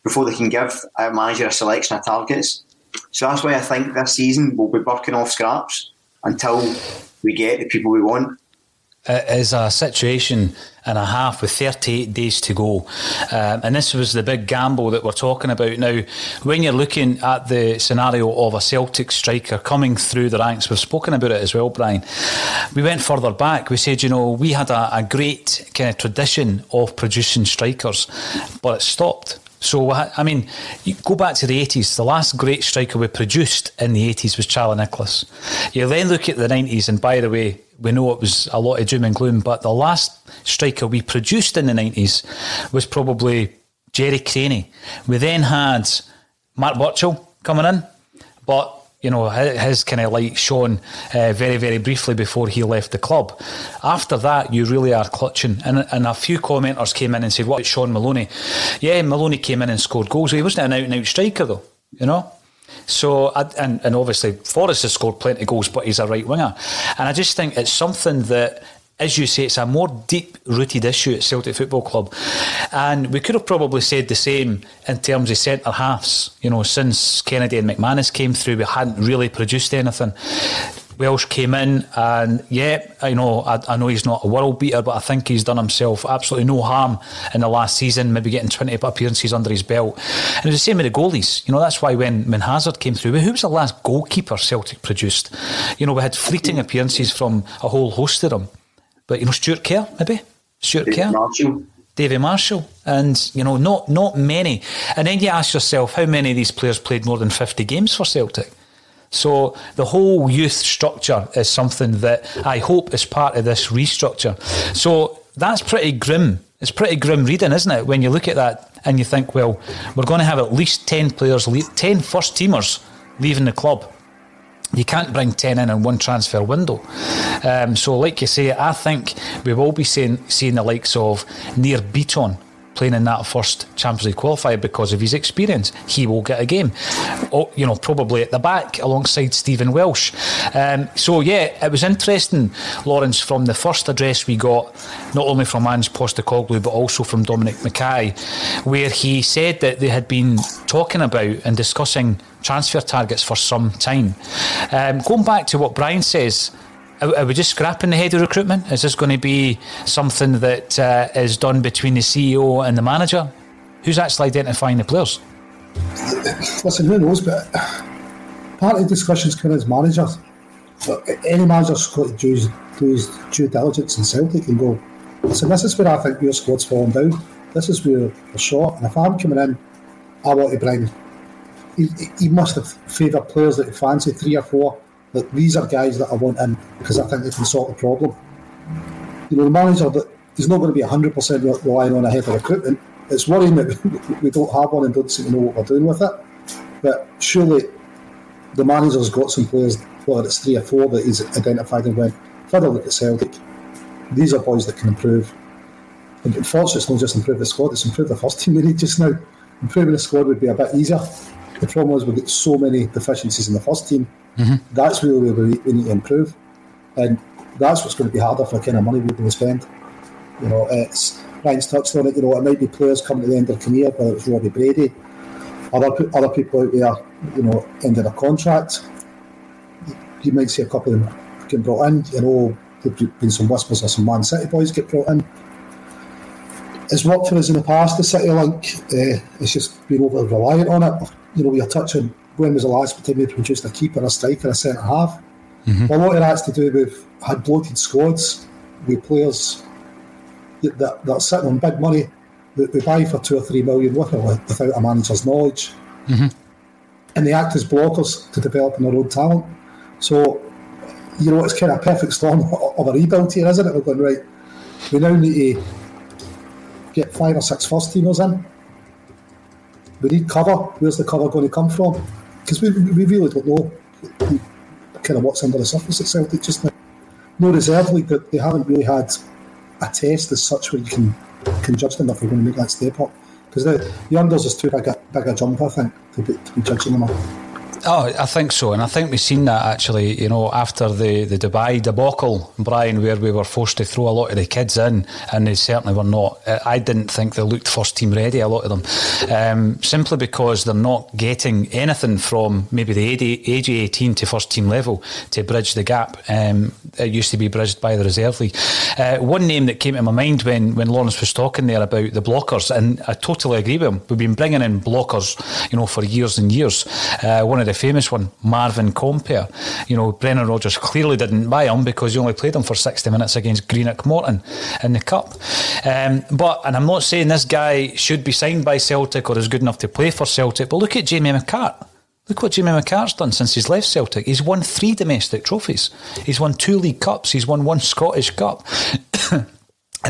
before they can give a manager a selection of targets. So that's why I think this season we'll be working off scraps until we get the people we want. It is a situation and a half with thirty-eight days to go. Um, and this was the big gamble that we're talking about. Now, when you're looking at the scenario of a Celtic striker coming through the ranks, we've spoken about it as well, Brian. We went further back. We said, you know, we had a, a great kind of tradition of producing strikers, but it stopped. So, I mean, you go back to the eighties. The last great striker we produced in the eighties was Charlie Nicholas. You then look at the nineties, and by the way, we know it was a lot of doom and gloom, but the last striker we produced in the nineties was probably Jerry Craney. We then had Mark Burchell coming in, but you know, his kind of light shone uh, very, very briefly before he left the club. After that, you really are clutching. And, and a few commenters came in and said, what about Sean Maloney? Yeah, Maloney came in and scored goals. He wasn't an out-and-out striker, though, you know. So, and, and obviously, Forrest has scored plenty of goals, but he's a right winger. And I just think it's something that, as you say, it's a more deep-rooted issue at Celtic Football Club. And we could have probably said the same in terms of centre-halves. You know, since Kennedy and McManus came through, we hadn't really produced anything. Welsh came in and, yeah, I know I, I know he's not a world beater, but I think he's done himself absolutely no harm in the last season, maybe getting twenty appearances under his belt. And it was the same with the goalies. You know, that's why when, when Hazard came through, who was the last goalkeeper Celtic produced? You know, we had fleeting appearances from a whole host of them. But, you know, Stuart Kerr, maybe? Stuart Kerr? Marshall. Davy Marshall. And, you know, not not many. And then you ask yourself, how many of these players played more than fifty games for Celtic? So the whole youth structure is something that I hope is part of this restructure. So that's pretty grim. It's pretty grim reading, isn't it, when you look at that and you think, well, we're going to have at least ten players, ten first-teamers leaving the club. You can't bring ten in in one transfer window. Um, so like you say, I think we will be seeing, seeing the likes of Nir Bitton playing in that first Champions League qualifier because of his experience. He will get a game, oh, you know, probably at the back alongside Stephen Welsh. Um, so yeah, it was interesting, Lawrence, from the first address we got, not only from Ange Postecoglou but also from Dominic Mackay, where he said that they had been talking about and discussing transfer targets for some time. Um, going back to what Brian says, are we just scrapping the head of recruitment? Is this going to be something that uh, is done between the C E O and the manager? Who's actually identifying the players? Listen, who knows, but part of the discussions come in as managers. Any manager's got to do his due diligence in Celtic and go, listen, this is where I think your squad's falling down. This is where we're short. And if I'm coming in, I want to bring... He, he must have favoured players that he fancied, three or four. That these are guys that I want in because I think they can sort the problem. You know, the manager, that he's not going to be one hundred percent relying on a head of recruitment. It's worrying that we don't have one and don't seem to know what we're doing with it. But surely the manager's got some players, whether it's three or four, that he's identified and went, further look at Celtic. These are boys that can improve. And unfortunately, it's not just improve the squad, it's improve the first team we need just now. Improving the squad would be a bit easier. The problem is we've got so many deficiencies in the first team. Mm-hmm. That's really where we need to improve, and that's what's going to be harder for the kind of money we're going to spend. You know, it's Ryan's touched on it. You know, it might be players coming to the end of their career, whether it's Robbie Brady, other other people out there, you know, ending their contract. You might see a couple of them getting brought in. You know, there've been some whispers of some Man City boys get brought in. It's worked for us in the past, the City link. Uh, it's just been overly reliant on it. You know, you're touching. When was the last time we produced a keeper, a striker, a centre-half? Mm-hmm. A lot of that's to do with had bloated squads with players that, that are sitting on big money that we buy for two or three million without a manager's knowledge. Mm-hmm. And they act as blockers to developing their own talent. So, you know, it's kind of a perfect storm of a rebuild here, isn't it? We're going, right, we now need to get five or six first-teamers in. We need cover. Where's the cover going to come from? Because we we really don't know kind of what's under the surface at Celtic just now. No reserve league, that they haven't really had a test as such where you can, can judge them if they're going to make that step up. Because the, the unders is too big a, big a jump, I think, to be, to be judging them on. Oh, I think so, and I think we've seen that actually, you know, after the, the Dubai debacle, Brian, where we were forced to throw a lot of the kids in, and they certainly were not. I didn't think they looked first team ready, a lot of them, um, simply because they're not getting anything from maybe the A J eighteen to first team level to bridge the gap. Um, it used to be bridged by the reserve league. Uh, one name that came to my mind when, when Lawrence was talking there about the blockers, and I totally agree with him. We've been bringing in blockers, you know, for years and years. Uh, one of the famous one, Marvin Compere. You know, Brendan Rodgers clearly didn't buy him because he only played him for sixty minutes against Greenock Morton in the Cup. Um, but, and I'm not saying this guy should be signed by Celtic or is good enough to play for Celtic, but look at Jamie McCart. Look what Jamie McCart's done since he's left Celtic. He's won three domestic trophies. He's won two League Cups. He's won one Scottish Cup. And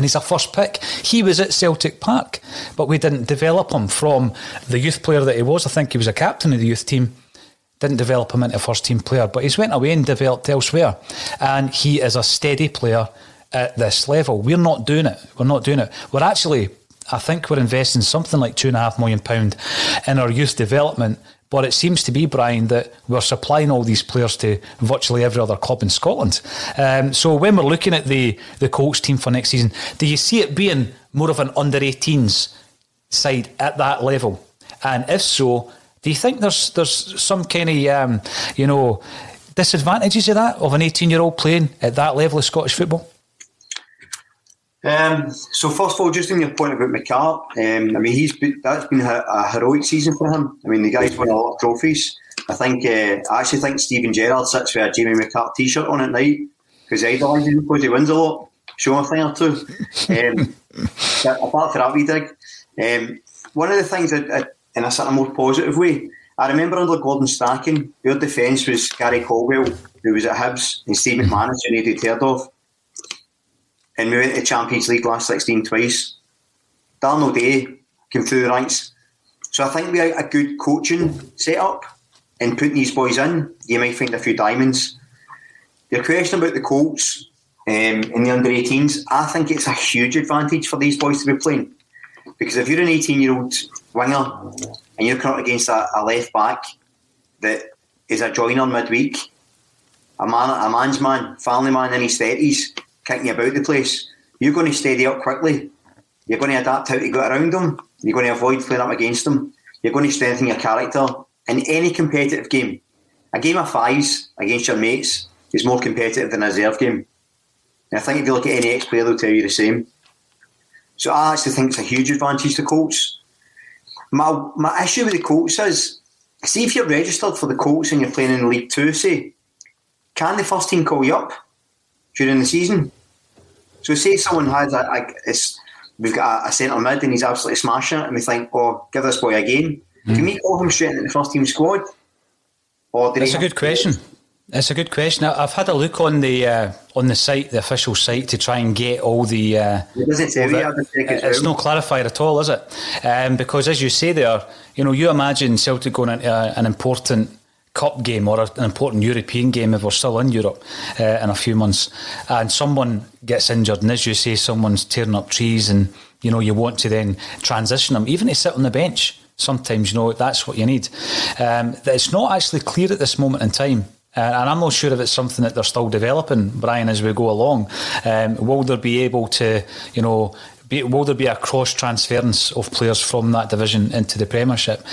he's a first pick. He was at Celtic Park, but we didn't develop him from the youth player that he was. I think he was a captain of the youth team Didn't develop him into a first-team player, but he's went away and developed elsewhere. And he is a steady player at this level. We're not doing it. We're not doing it. We're actually, I think we're investing something like two point five million pounds in our youth development, but it seems to be, Brian, that we're supplying all these players to virtually every other club in Scotland. Um, so when we're looking at the, the Colts team for next season, do you see it being more of an under eighteens side at that level? And if so, do you think there's there's some kind of um, you know disadvantages of that, of an eighteen-year-old playing at that level of Scottish football? Um, so first of all, just on your point about McCart, um, I mean he's been, that's been a, a heroic season for him. I mean the guy's won a lot of trophies. I think uh, I actually think Stephen Gerrard sits with a Jamie McCart T-shirt on at night because he idolises him because he wins a lot. Show him a thing or two. Um, apart from that wee dig, um, one of the things that. I, in a sort of more positive way. I remember under Gordon Strachan, your defence was Gary Caldwell, who was at Hibs, and Steve McManus, who nobody'd heard of. And we went to the Champions League last sixteen twice. Darnell Day came through the ranks. So I think without a good coaching set-up and putting these boys in, you might find a few diamonds. Your question about the Colts um, in the under eighteens, I think it's a huge advantage for these boys to be playing. Because if you're an eighteen-year-old winger and you're coming up against a, a left-back that is a joiner midweek, a man, a man's man, family man in his thirties, kicking about the place, you're going to steady up quickly. You're going to adapt how to get around them. You're going to avoid playing up against them. You're going to strengthen your character. In any competitive game, a game of fives against your mates is more competitive than a reserve game. And I think if you look at any ex-player, they'll tell you the same. So I actually think it's a huge advantage to Colts. My my issue with the Colts is, see if you're registered for the Colts and you're playing in League Two, say, can the first team call you up during the season? So say someone has a, a it's, we've got a, a centre mid and he's absolutely smashing it, and we think, oh, give this boy a game. Mm. Can we call him straight into the first team squad? Or That's a good question. That's a good question. I've had a look on the uh, on the site, the official site, to try and get all the. Uh, it doesn't tell you. It, it's it's no clarifier at all, is it? Um, because as you say there, you know, you imagine Celtic going into a, an important cup game or an important European game if we're still in Europe uh, in a few months, and someone gets injured, and as you say, someone's tearing up trees, and you know you want to then transition them, even to sit on the bench. Sometimes you know that's what you need. Um, it's not actually clear at this moment in time. Uh, and I'm not sure if it's something that they're still developing, Brian, as we go along. Um, will there be able to, you know, be, will there be a cross-transference of players from that division into the Premiership?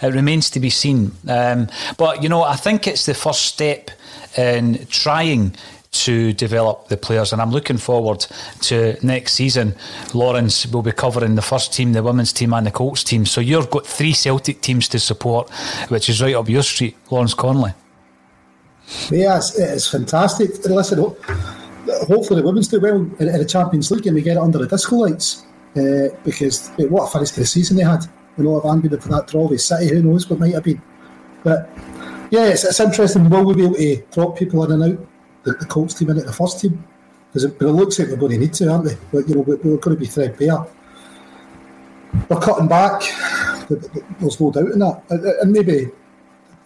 It remains to be seen. Um, but, you know, I think it's the first step in trying to develop the players, and I'm looking forward to next season. Lawrence will be covering the first team, the women's team and the Colts team. So you've got three Celtic teams to support, which is right up your street, Lawrence Connolly. Yeah, it's, it's fantastic. Listen, ho- hopefully the women's do well in, in the Champions League and we get it under the disco lights uh, because it, what a finish to the season they had. You know, if I'm going for that draw with City, who knows what might have been. But yeah, it's, it's interesting. Will we be able to drop people in and out, the, the Colts team in at the first team? Because it, it looks like we're going to need to, aren't we? But, you know, we're, we're going to be threadbare. We're cutting back. There's no doubt in that. And, and maybe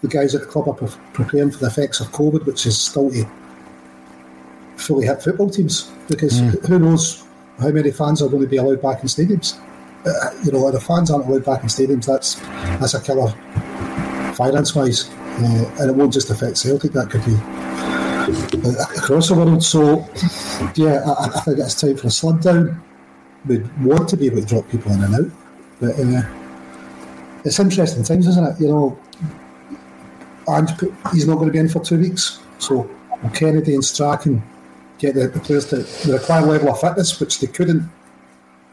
the guys at the club are preparing for the effects of COVID, which is still to fully hit football teams, because mm. who knows how many fans are going to be allowed back in stadiums. Uh, you know, if the fans aren't allowed back in stadiums, that's that's a killer finance-wise, uh, and it won't just affect Celtic, that could be across the world. So, yeah, I, I think it's time for a slim down. We'd want to be able to drop people in and out, but uh, it's interesting times, isn't it? You know, and he's not going to be in for two weeks, so Kennedy and Strachan get the, the players to the required level of fitness, which they couldn't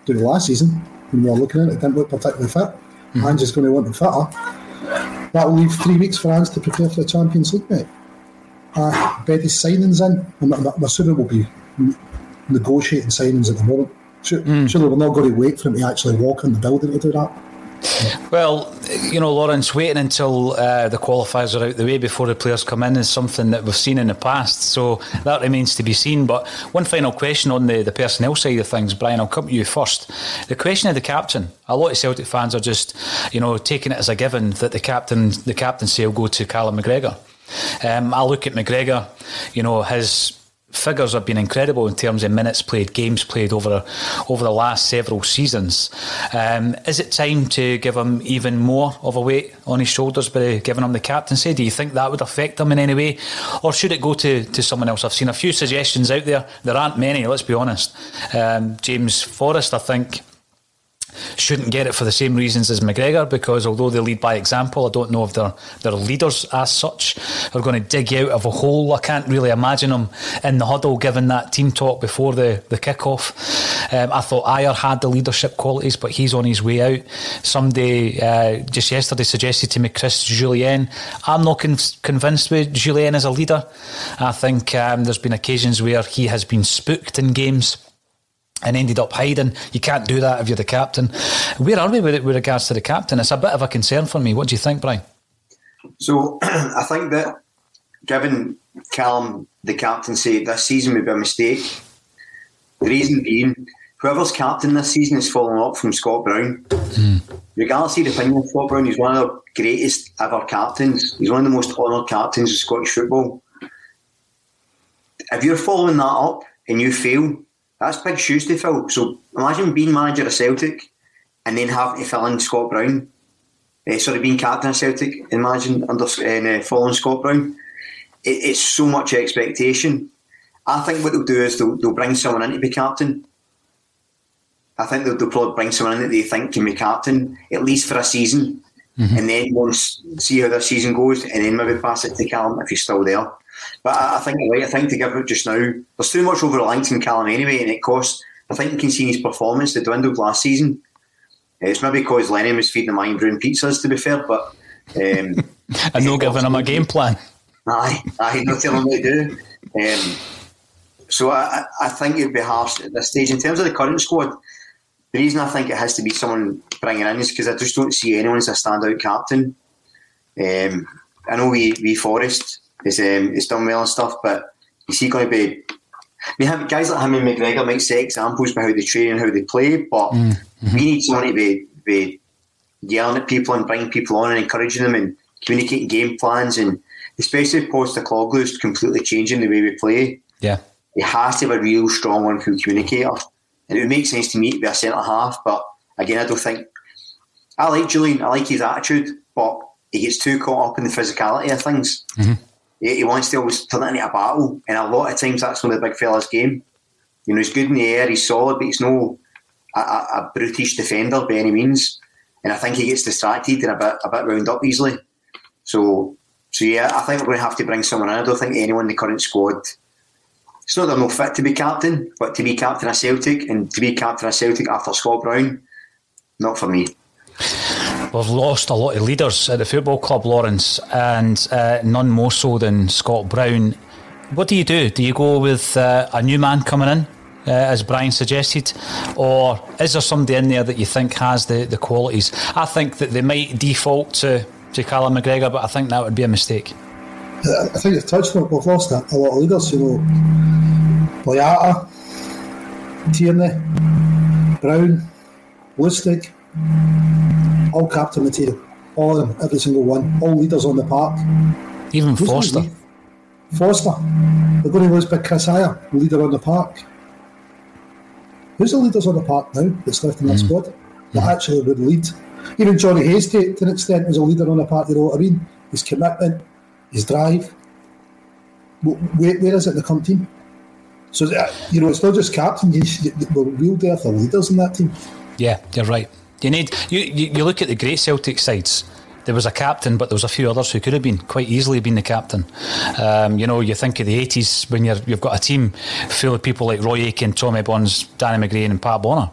do last season when we were looking at it. It didn't look particularly fit. Mm-hmm. Ange is going to want them fitter. That will leave three weeks for Ange to prepare for the Champions League, mate. Uh, Betty's signings in, and I'm, I'm assuming we'll be negotiating signings at the moment. Surely mm. we're not going to wait for him to actually walk in the building to do that. Well, you know, Lawrence, waiting until uh, the qualifiers are out the way before the players come in is something that we've seen in the past, so that remains to be seen. But one final question on the, the personnel side of things, Brian, I'll come to you first. The question of the captain, a lot of Celtic fans are just, you know, taking it as a given that the captain, the captaincy will go to Callum McGregor. Um, I look at McGregor, you know, his figures have been incredible in terms of minutes played, games played over over the last several seasons. Um, is it time to give him even more of a weight on his shoulders by giving him the captaincy? Do you think that would affect him in any way, or should it go to, to someone else? I've seen a few suggestions out there. There aren't many, let's be honest. Um, James Forrest, I think, shouldn't get it for the same reasons as McGregor, because although they lead by example, I don't know if they're, they're leaders as such. They're going to dig you out of a hole. I can't really imagine them in the huddle giving that team talk before the, the kick-off. Um, I thought Ajer had the leadership qualities, but he's on his way out. Somebody uh, just yesterday suggested to me Chris Jullien. I'm not con- convinced with Jullien as a leader. I think um, there's been occasions where he has been spooked in games and ended up hiding. You can't do that if you're the captain. Where are we with, with regards to the captain? It's a bit of a concern for me. What do you think, Brian? So, I think that giving Callum the captaincy this season would be a mistake. The reason being, whoever's captain this season is following up from Scott Brown. Mm. Regardless of your opinion, Scott Brown is one of the greatest ever captains. He's one of the most honoured captains of Scottish football. If you're following that up and you fail, that's big shoes to fill. So imagine being manager of Celtic and then having to fill in Scott Brown. Uh, sorry, being captain of Celtic and managing under uh, following Scott Brown. It, it's so much expectation. I think what they'll do is they'll, they'll bring someone in to be captain. I think they'll, they'll probably bring someone in that they think can be captain, at least for a season. Mm-hmm. And then once see how their season goes, and then maybe pass it to Callum if he's still there. But I think you're right. I think to give it just now, there's too much over-reliance on Callum anyway, and it costs. I think you can see his performance, the dwindled last season. It's maybe because Lennon was feeding him iron brewing pizzas, to be fair, but Um, and no giving him a game plan. Aye, aye, no telling him what to do. Um, so I, I think it'd be harsh at this stage. In terms of the current squad, the reason I think it has to be someone bringing in is because I just don't see anyone as a standout captain. Um, I know we, we Forrest It's, um, it's done well and stuff, but is he going to be? I mean, guys like him and McGregor might set examples by how they train and how they play, but mm-hmm. we need someone to be, be yelling at people and bringing people on and encouraging them and communicating game plans, and especially Postecoglou is completely changing the way we play. Yeah, he has to have a real strong one who communicator, and it would make sense to me to be a centre half. But again, I don't think I like Jullien. I like his attitude, but he gets too caught up in the physicality of things. Mm-hmm. He wants to always turn it into a battle, and a lot of times that's one of the big fella's game. You know, he's good in the air, he's solid, but he's no a, a, a brutish defender by any means. And I think he gets distracted and a bit a bit wound up easily. So, so yeah, I think we're going to have to bring someone in. I don't think anyone in the current squad. It's not that I'm not fit to be captain, but to be captain of Celtic and to be captain of Celtic after Scott Brown, not for me. We've lost a lot of leaders at the football club, Lawrence, and uh, none more so than Scott Brown. What do you do? Do you go with uh, a new man coming in, uh, as Brian suggested, or is there somebody in there that you think has the, the qualities? I think that they might default to, to Callum McGregor, but I think that would be a mistake. I think you've touched on it. We've lost a, a lot of leaders, you know. Boyata, Tierney, Brown, Lustig, all captain material, all of them, every single one, all leaders on the park. Even Who's Forster Forster they're going to lose by Kris Ajer, leader on the park. Who's the leaders on the park now that's left in that mm. squad that mm. actually would lead? Even Johnny Hayes to, to an extent was a leader on the park, you know what I mean? His commitment, his drive. Where, where is it in the current team? So you know, it's not just captain, you, you, we're real there for leaders in that team. Yeah, you're right. You need you, you, you look at the great Celtic sides. There was a captain, but there was a few others who could have been quite easily been the captain. Um, you know, you think of the eighties when you're, you've got a team full of people like Roy Aiken, Tommy Bonds, Danny McGrain, and Pat Bonner.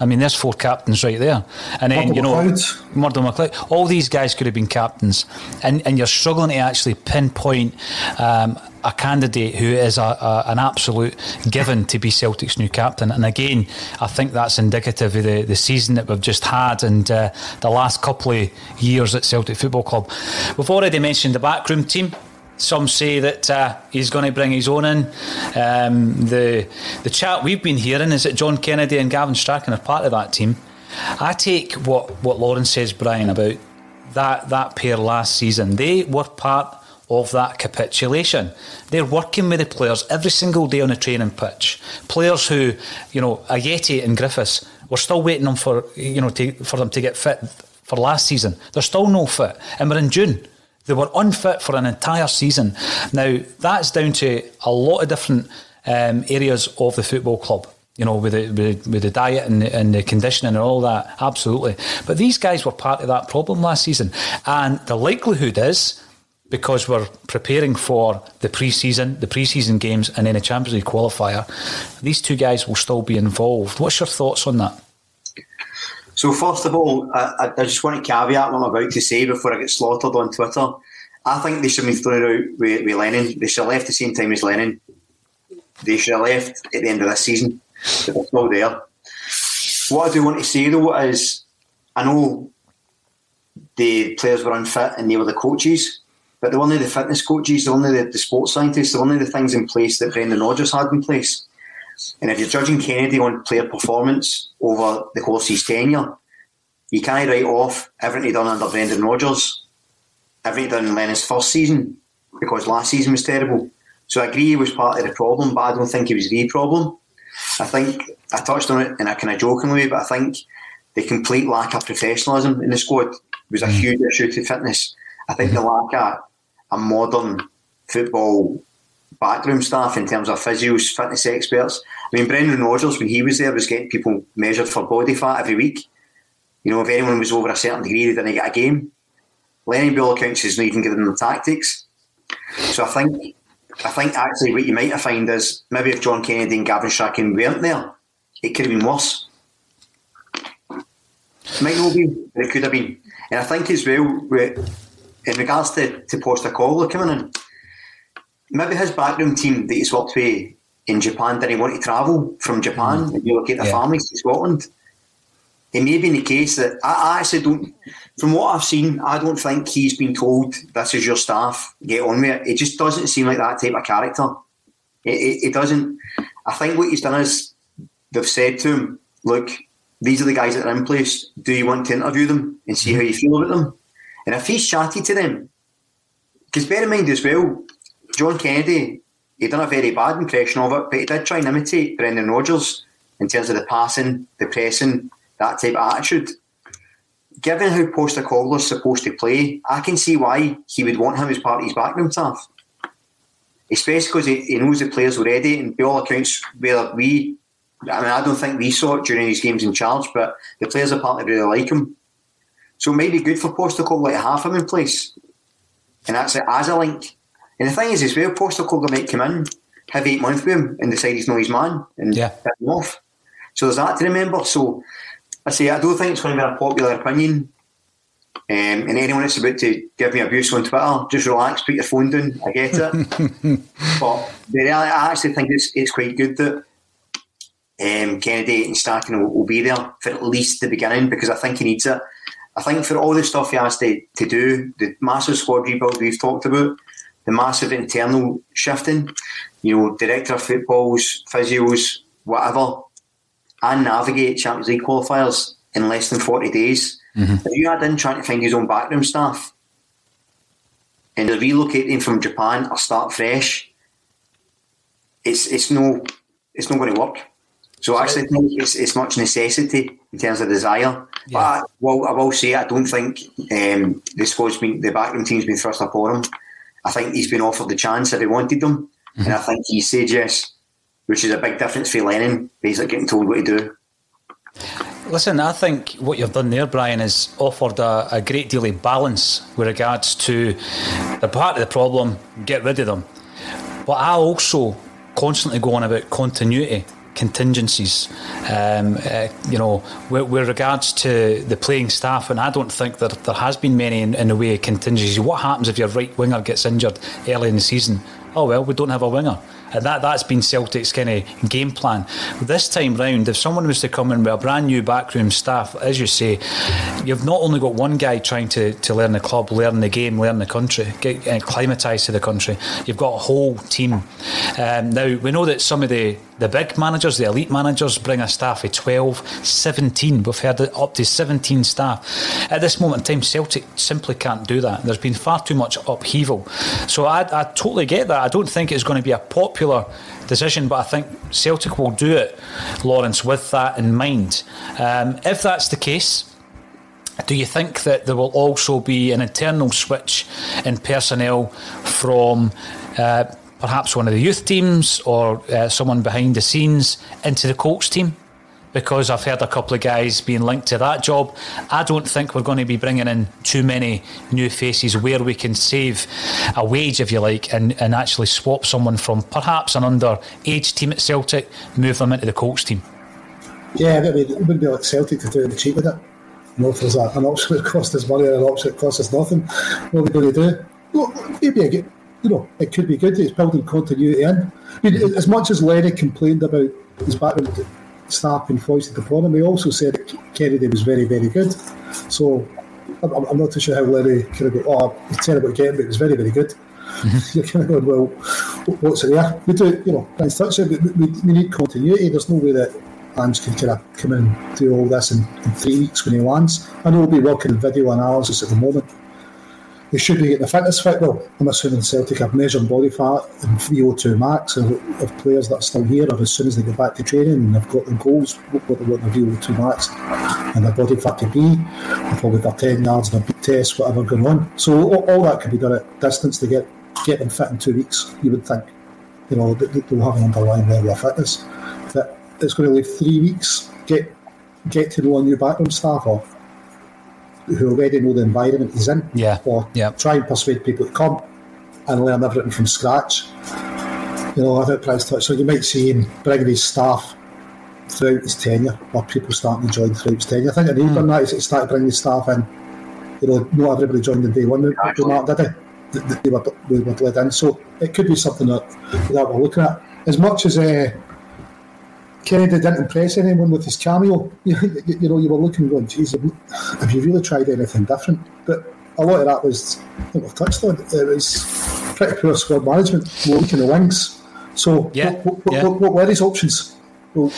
I mean, there's four captains right there. And then, Murdo you know, McLeod. Murdo McLeod. All these guys could have been captains. And and you're struggling to actually pinpoint um, a candidate who is a, a, an absolute given to be Celtic's new captain. And again, I think that's indicative of the, the season that we've just had and uh, the last couple of years at Celtic Football Club. We've already mentioned the backroom team. Some say that uh, he's going to bring his own in. Um, the the chat we've been hearing is that John Kennedy and Gavin Strachan are part of that team. I take what, what Lauren says, Brian, about that, that pair last season. They were part of that capitulation. They're working with the players every single day on the training pitch. Players who, you know, Ajeti and Griffiths, we're still waiting on for, you know, to, for them to get fit for last season. They're still no fit, and we're in June. They were unfit for an entire season. Now, that's down to a lot of different um, areas of the football club, you know, with the, with, with the diet and the, and the conditioning and all that, absolutely. But these guys were part of that problem last season. And the likelihood is, because we're preparing for the pre-season, the pre-season games and then a Champions League qualifier, these two guys will still be involved. What's your thoughts on that? So first of all, I, I just want to caveat what I'm about to say before I get slaughtered on Twitter. I think they should have been thrown out with, with Lennon. They should have left the same time as Lennon. They should have left at the end of this season. But they're still there. What I do want to say, though, is I know the players were unfit and they were the coaches, but they were only the fitness coaches, they were only the, the sports scientists, they were only the things in place that Brendan Rodgers had in place. And if you're judging Kennedy on player performance over the course of his tenure, you can't write off everything he'd done under Brendan Rodgers, everything he'd done in Lennon's first season, because last season was terrible. So I agree he was part of the problem, but I don't think he was the problem. I think, I touched on it in a kind of joking way, but I think the complete lack of professionalism in the squad was a huge issue to fitness. I think the lack of a modern football backroom staff in terms of physios, fitness experts. I mean, Brendan Rodgers, when he was there, was getting people measured for body fat every week. You know, if anyone was over a certain degree, they didn't get a game. Lenny, by all accounts, is not even giving them the tactics. So I think I think actually what you might have found is maybe if John Kennedy and Gavin Strachan weren't there, it could have been worse. It might not be, but it could have been. And I think as well, in regards to, to Postecoglou coming in, maybe his backroom team that he's worked with in Japan didn't want to travel from Japan mm-hmm. and relocate their yeah. families to Scotland. It may be in the case that I, I actually don't, from what I've seen, I don't think he's been told this is your staff, get on with it. It just doesn't seem like that type of character. It, it, it doesn't. I think what he's done is they've said to him, look, these are the guys that are in place. Do you want to interview them and see mm-hmm. how you feel about them? And if he's chatty to them, because bear in mind as well, John Kennedy, he done a very bad impression of it, but he did try and imitate Brendan Rodgers in terms of the passing, the pressing, that type of attitude. Given how Postecoglou is supposed to play, I can see why he would want him as part of his backroom staff. Especially because he, he knows the players already, and by all accounts, whether we, I mean, I don't think we saw it during his games in charge, but the players apparently really like him. So it might be good for Postecoglou to have him in place. And that's it as a link. And the thing is, as well, Postecoglou might come in, have eight months with him, and decide he's not his man, and yeah. pick him off. So there's that to remember. So I say, I don't think it's going to be a popular opinion. Um, and anyone that's about to give me abuse on Twitter, just relax, put your phone down. I get it. But the, I actually think it's it's quite good that um, Kennedy and Strachan will, will be there for at least the beginning, because I think he needs it. I think for all the stuff he has to, to do, the massive squad rebuild we've talked about, the massive internal shifting, you know, director of footballs, physios, whatever, and navigate Champions League qualifiers in less than forty days. Mm-hmm. If you had in trying to find his own backroom staff and relocating from Japan or start fresh, it's it's no it's not going to work. So I actually think it's it's much necessity in terms of desire. Yeah. But I, well, I will say I don't think um, the squad's been the backroom team's been thrust upon him. I think he's been offered the chance if he wanted them. Mm-hmm. And I think he said yes, which is a big difference for Lennon. He's like getting told what to do. Listen, I think what you've done there, Brian, is offered a, a great deal of balance with regards to the part of the problem, get rid of them. But I also constantly go on about continuity contingencies, um, uh, you know, with, with regards to the playing staff, and I don't think that there has been many in, in the way of contingencies. What happens if your right winger gets injured early in the season? Oh well, we don't have a winger. And that, that's been Celtic's kind of game plan. This time round, if someone was to come in with a brand new backroom staff, as you say, you've not only got one guy trying to, to learn the club, learn the game, learn the country, get acclimatised to the country. You've got a whole team. Um, now, we know that some of the, the big managers, the elite managers, bring a staff of twelve, seventeen. We've heard up to seventeen staff. At this moment in time, Celtic simply can't do that. There's been far too much upheaval. So I, I totally get that. I don't think it's going to be a pop popular decision, but I think Celtic will do it, Lawrence, with that in mind. Um, if that's the case, do you think that there will also be an internal switch in personnel from uh, perhaps one of the youth teams or uh, someone behind the scenes into the coach team? Because I've heard a couple of guys being linked to that job. I don't think we're going to be bringing in too many new faces where we can save a wage, if you like, and, and actually swap someone from perhaps an underage team at Celtic, move them into the coach team. Yeah, it would be, it would be like Celtic to do the cheap with it. You know, if there's a, an option that costs us money and an option that costs us nothing, what are we going to do? Well, maybe a good, you know, it could be good. It's building continuity in. I mean, as much as Lenny complained about his background staff being foisted upon him, he also said that Kennedy was very, very good. So I'm, I'm not too sure how Lenny kind of go, oh, he's terrible at Kennedy, but it was very, very good. Mm-hmm. You're kind of going, well, what's it there? We do, you know, it's such a, we, we, we need continuity. There's no way that Ange can kind of come in and do all this in, in three weeks when he lands. I know he'll be working in video analysis at the moment. They should be getting the fitness fit. Well, I'm assuming Celtic have measured body fat and V O two max of, of players that are still here, or as soon as they get back to training and they've got their goals, what they want their V O two max and their body fat to be, and probably their ten yards and their beat test, whatever going on. So all, all that could be done at distance to get, get them fit in two weeks, you would think. You know, they, they'll have an underlying level of fitness. That it's going to leave three weeks, get, get to know a new backroom staff or who already know the environment he's in, yeah, or yeah. try and persuade people to come and learn everything from scratch. You know, I think Price touched, so you might see him bringing his staff throughout his tenure, or people starting to join throughout his tenure. I think I need mm. done that, is he started bringing his staff in. You know, not everybody joined in day one, Mark, did they? They, they, were, they were led in, so it could be something that, that we're looking at. As much as uh, Kennedy didn't impress anyone with his cameo. You, you, you know, you were looking going, geez, have you really tried anything different? But a lot of that was, I think we've touched on, it was pretty poor squad management, weak in the wings. So yeah, what, what, yeah. What, what were his options? Well,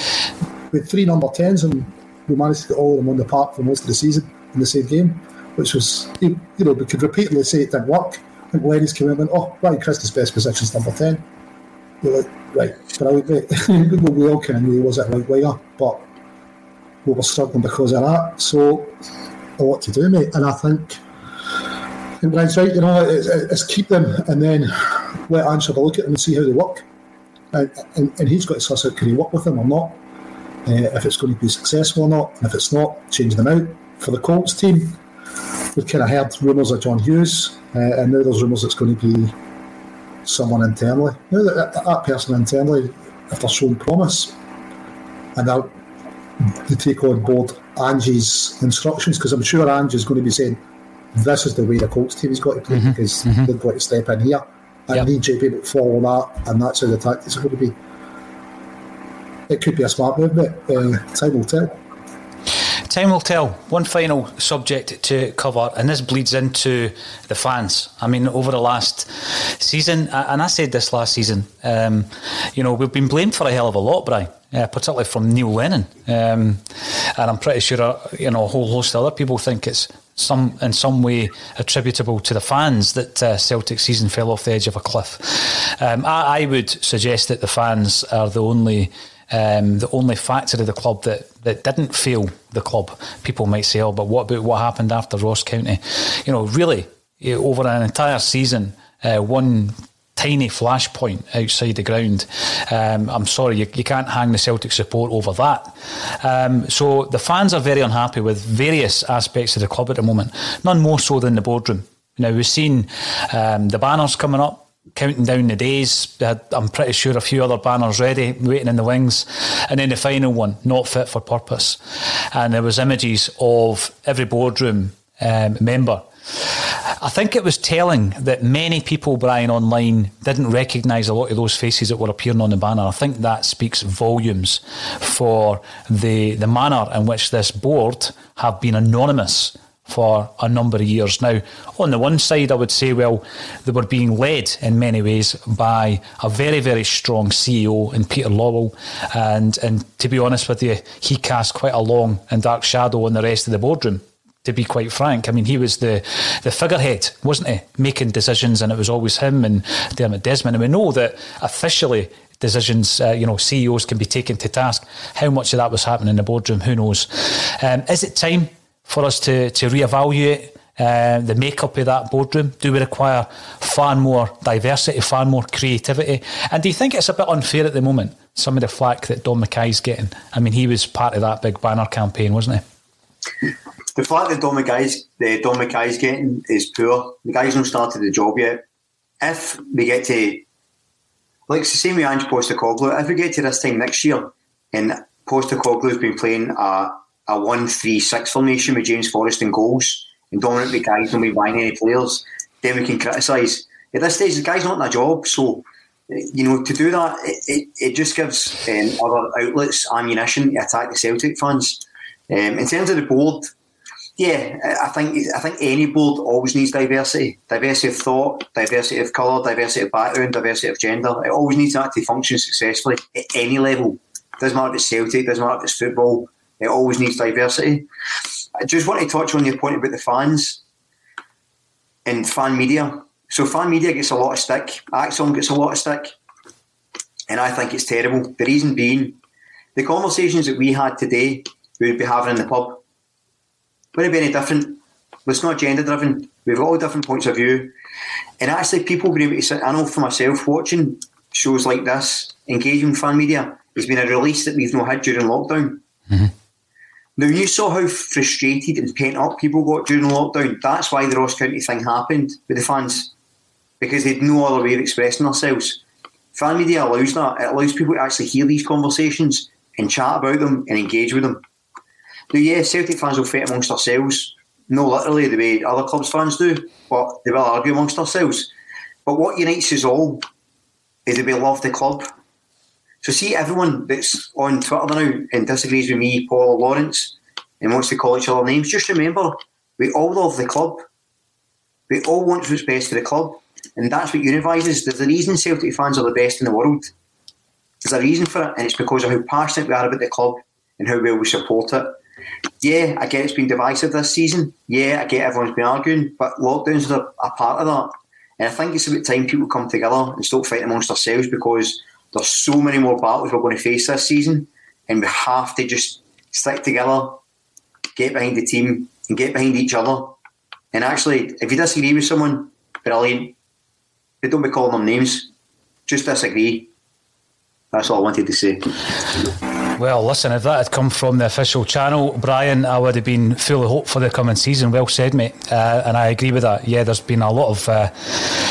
we had three number tens and we managed to get all of them on the park for most of the season in the same game, which was, you know, we could repeatedly say it didn't work. I think Lenny's came in and went, oh, right, Chris's best position's number ten. We're like, right, but we all kind of knew he was at right winger, but we were struggling because of that. So, a lot to do, mate. And I think, and Brian's right, you know, it's, it's keep them and then let Ange have a look at them and see how they work. And, and, and he's got to suss out, can he work with them or not? Uh, if it's going to be successful or not, and if it's not, change them out. For the Colts team, we've kind of heard rumours of John Hughes, uh, and now there's rumours it's going to be someone internally. You know, that, that, that person internally, if they're shown promise and they take on board Ange's instructions, because I'm sure Ange is going to be saying this is the way the coach team has got to play, mm-hmm, because mm-hmm. they've got to step in here and yep. need J P to follow that, and that's how the tactics are going to be. It could be a smart move, but uh, time will tell. Time will tell. One final subject to cover, and this bleeds into the fans. I mean, over the last season, and I said this last season, um, you know, we've been blamed for a hell of a lot, Brian, uh, particularly from Neil Lennon. Um, and I'm pretty sure, uh, you know, a whole host of other people think it's some in some way attributable to the fans that uh, Celtic season fell off the edge of a cliff. Um, I, I would suggest that the fans are the only... Um, the only factor of the club that, that didn't fail the club. People might say, oh, but what about what happened after Ross County? You know, really, over an entire season, uh, one tiny flashpoint outside the ground. Um, I'm sorry, you, you can't hang the Celtic support over that. Um, so the fans are very unhappy with various aspects of the club at the moment, none more so than the boardroom. Now, we've seen um, the banners coming up, counting down the days. They had, I'm pretty sure, a few other banners ready, waiting in the wings. And then the final one, not fit for purpose. And there was images of every boardroom um, member. I think it was telling that many people, Brian, online didn't recognise a lot of those faces that were appearing on the banner. I think that speaks volumes for the the manner in which this board have been anonymous for a number of years now. On the one side, I would say, well, they were being led in many ways by a very, very strong C E O in Peter Lawwell, and and to be honest with you, he cast quite a long and dark shadow on the rest of the boardroom, to be quite frank. I mean, he was the, the figurehead, wasn't he, making decisions, and it was always him and Dermot Desmond. And we know that officially decisions, uh, you know, C E Os can be taken to task. How much of that was happening in the boardroom, who knows? Um, is it time for us to, to reevaluate uh, the makeup of that boardroom? Do we require far more diversity, far more creativity? And do you think it's a bit unfair at the moment, some of the flack that Don Mackay's getting? I mean, he was part of that big banner campaign, wasn't he? The fact that Don Mackay's, uh, Don Mackay's getting is poor. The guy's not started the job yet. If we get to, like, it's the same with Ange Postecoglou. If we get to this time next year and Postecoglou's been playing a, a one three six formation with James Forrest in goals and Dominic Mackay's not been buying any players, then we can criticise. At this stage, the guy's not in a job. So, you know, to do that, it, it, it just gives um, other outlets ammunition to attack the Celtic fans. Um, in terms of the board, yeah, I think I think any board always needs diversity. Diversity of thought, diversity of colour, diversity of background, diversity of gender. It always needs that to function successfully at any level. Doesn't matter if it's Celtic, doesn't matter if it's football. It always needs diversity. I just want to touch on your point about the fans and fan media. So fan media gets a lot of stick. Axon gets a lot of stick. And I think it's terrible. The reason being, the conversations that we had today, we would be having in the pub. Wouldn't be any different. It's not gender driven. We've all different points of view, and actually, people being able to sit. I know for myself, watching shows like this, engaging with fan media has been a release that we've not had during lockdown. Mm-hmm. Now, you saw how frustrated and pent up people got during lockdown. That's why the Ross County thing happened with the fans, because they had no other way of expressing themselves. Fan media allows that. It allows people to actually hear these conversations and chat about them and engage with them. Now, yeah, Celtic fans will fight amongst ourselves, not literally the way other clubs' fans do, but they will argue amongst ourselves. But what unites us all is that we love the club. So see everyone that's on Twitter now and disagrees with me, Paul or Lawrence, and wants to call each other names, just remember, we all love the club. We all want what's best for the club, and that's what unifies us. There's a reason Celtic fans are the best in the world. There's a reason for it, and it's because of how passionate we are about the club and how well we support it. Yeah, I get it's been divisive this season. Yeah, I get everyone's been arguing, but lockdowns are a part of that. And I think it's about time people come together and stop fighting amongst ourselves, because there's so many more battles we're going to face this season, and we have to just stick together, get behind the team and get behind each other. And actually, if you disagree with someone, brilliant. But don't be calling them names. Just disagree. That's all I wanted to say. Well, listen, if that had come from the official channel, Brian, I would have been full of hope for the coming season. Well said, mate. Uh, and I agree with that. Yeah, there's been a lot of uh,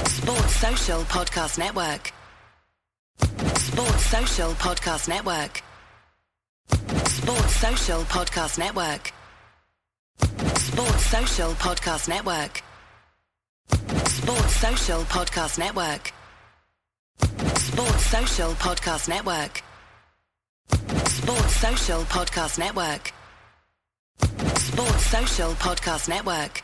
Sports Social Podcast Network. Sports Social Podcast Network. Sports Social Podcast Network. Sports Social Podcast Network. Sports Social Podcast Network. Sports Social Podcast Network. Sports Social Podcast Network. Sports Social Podcast Network.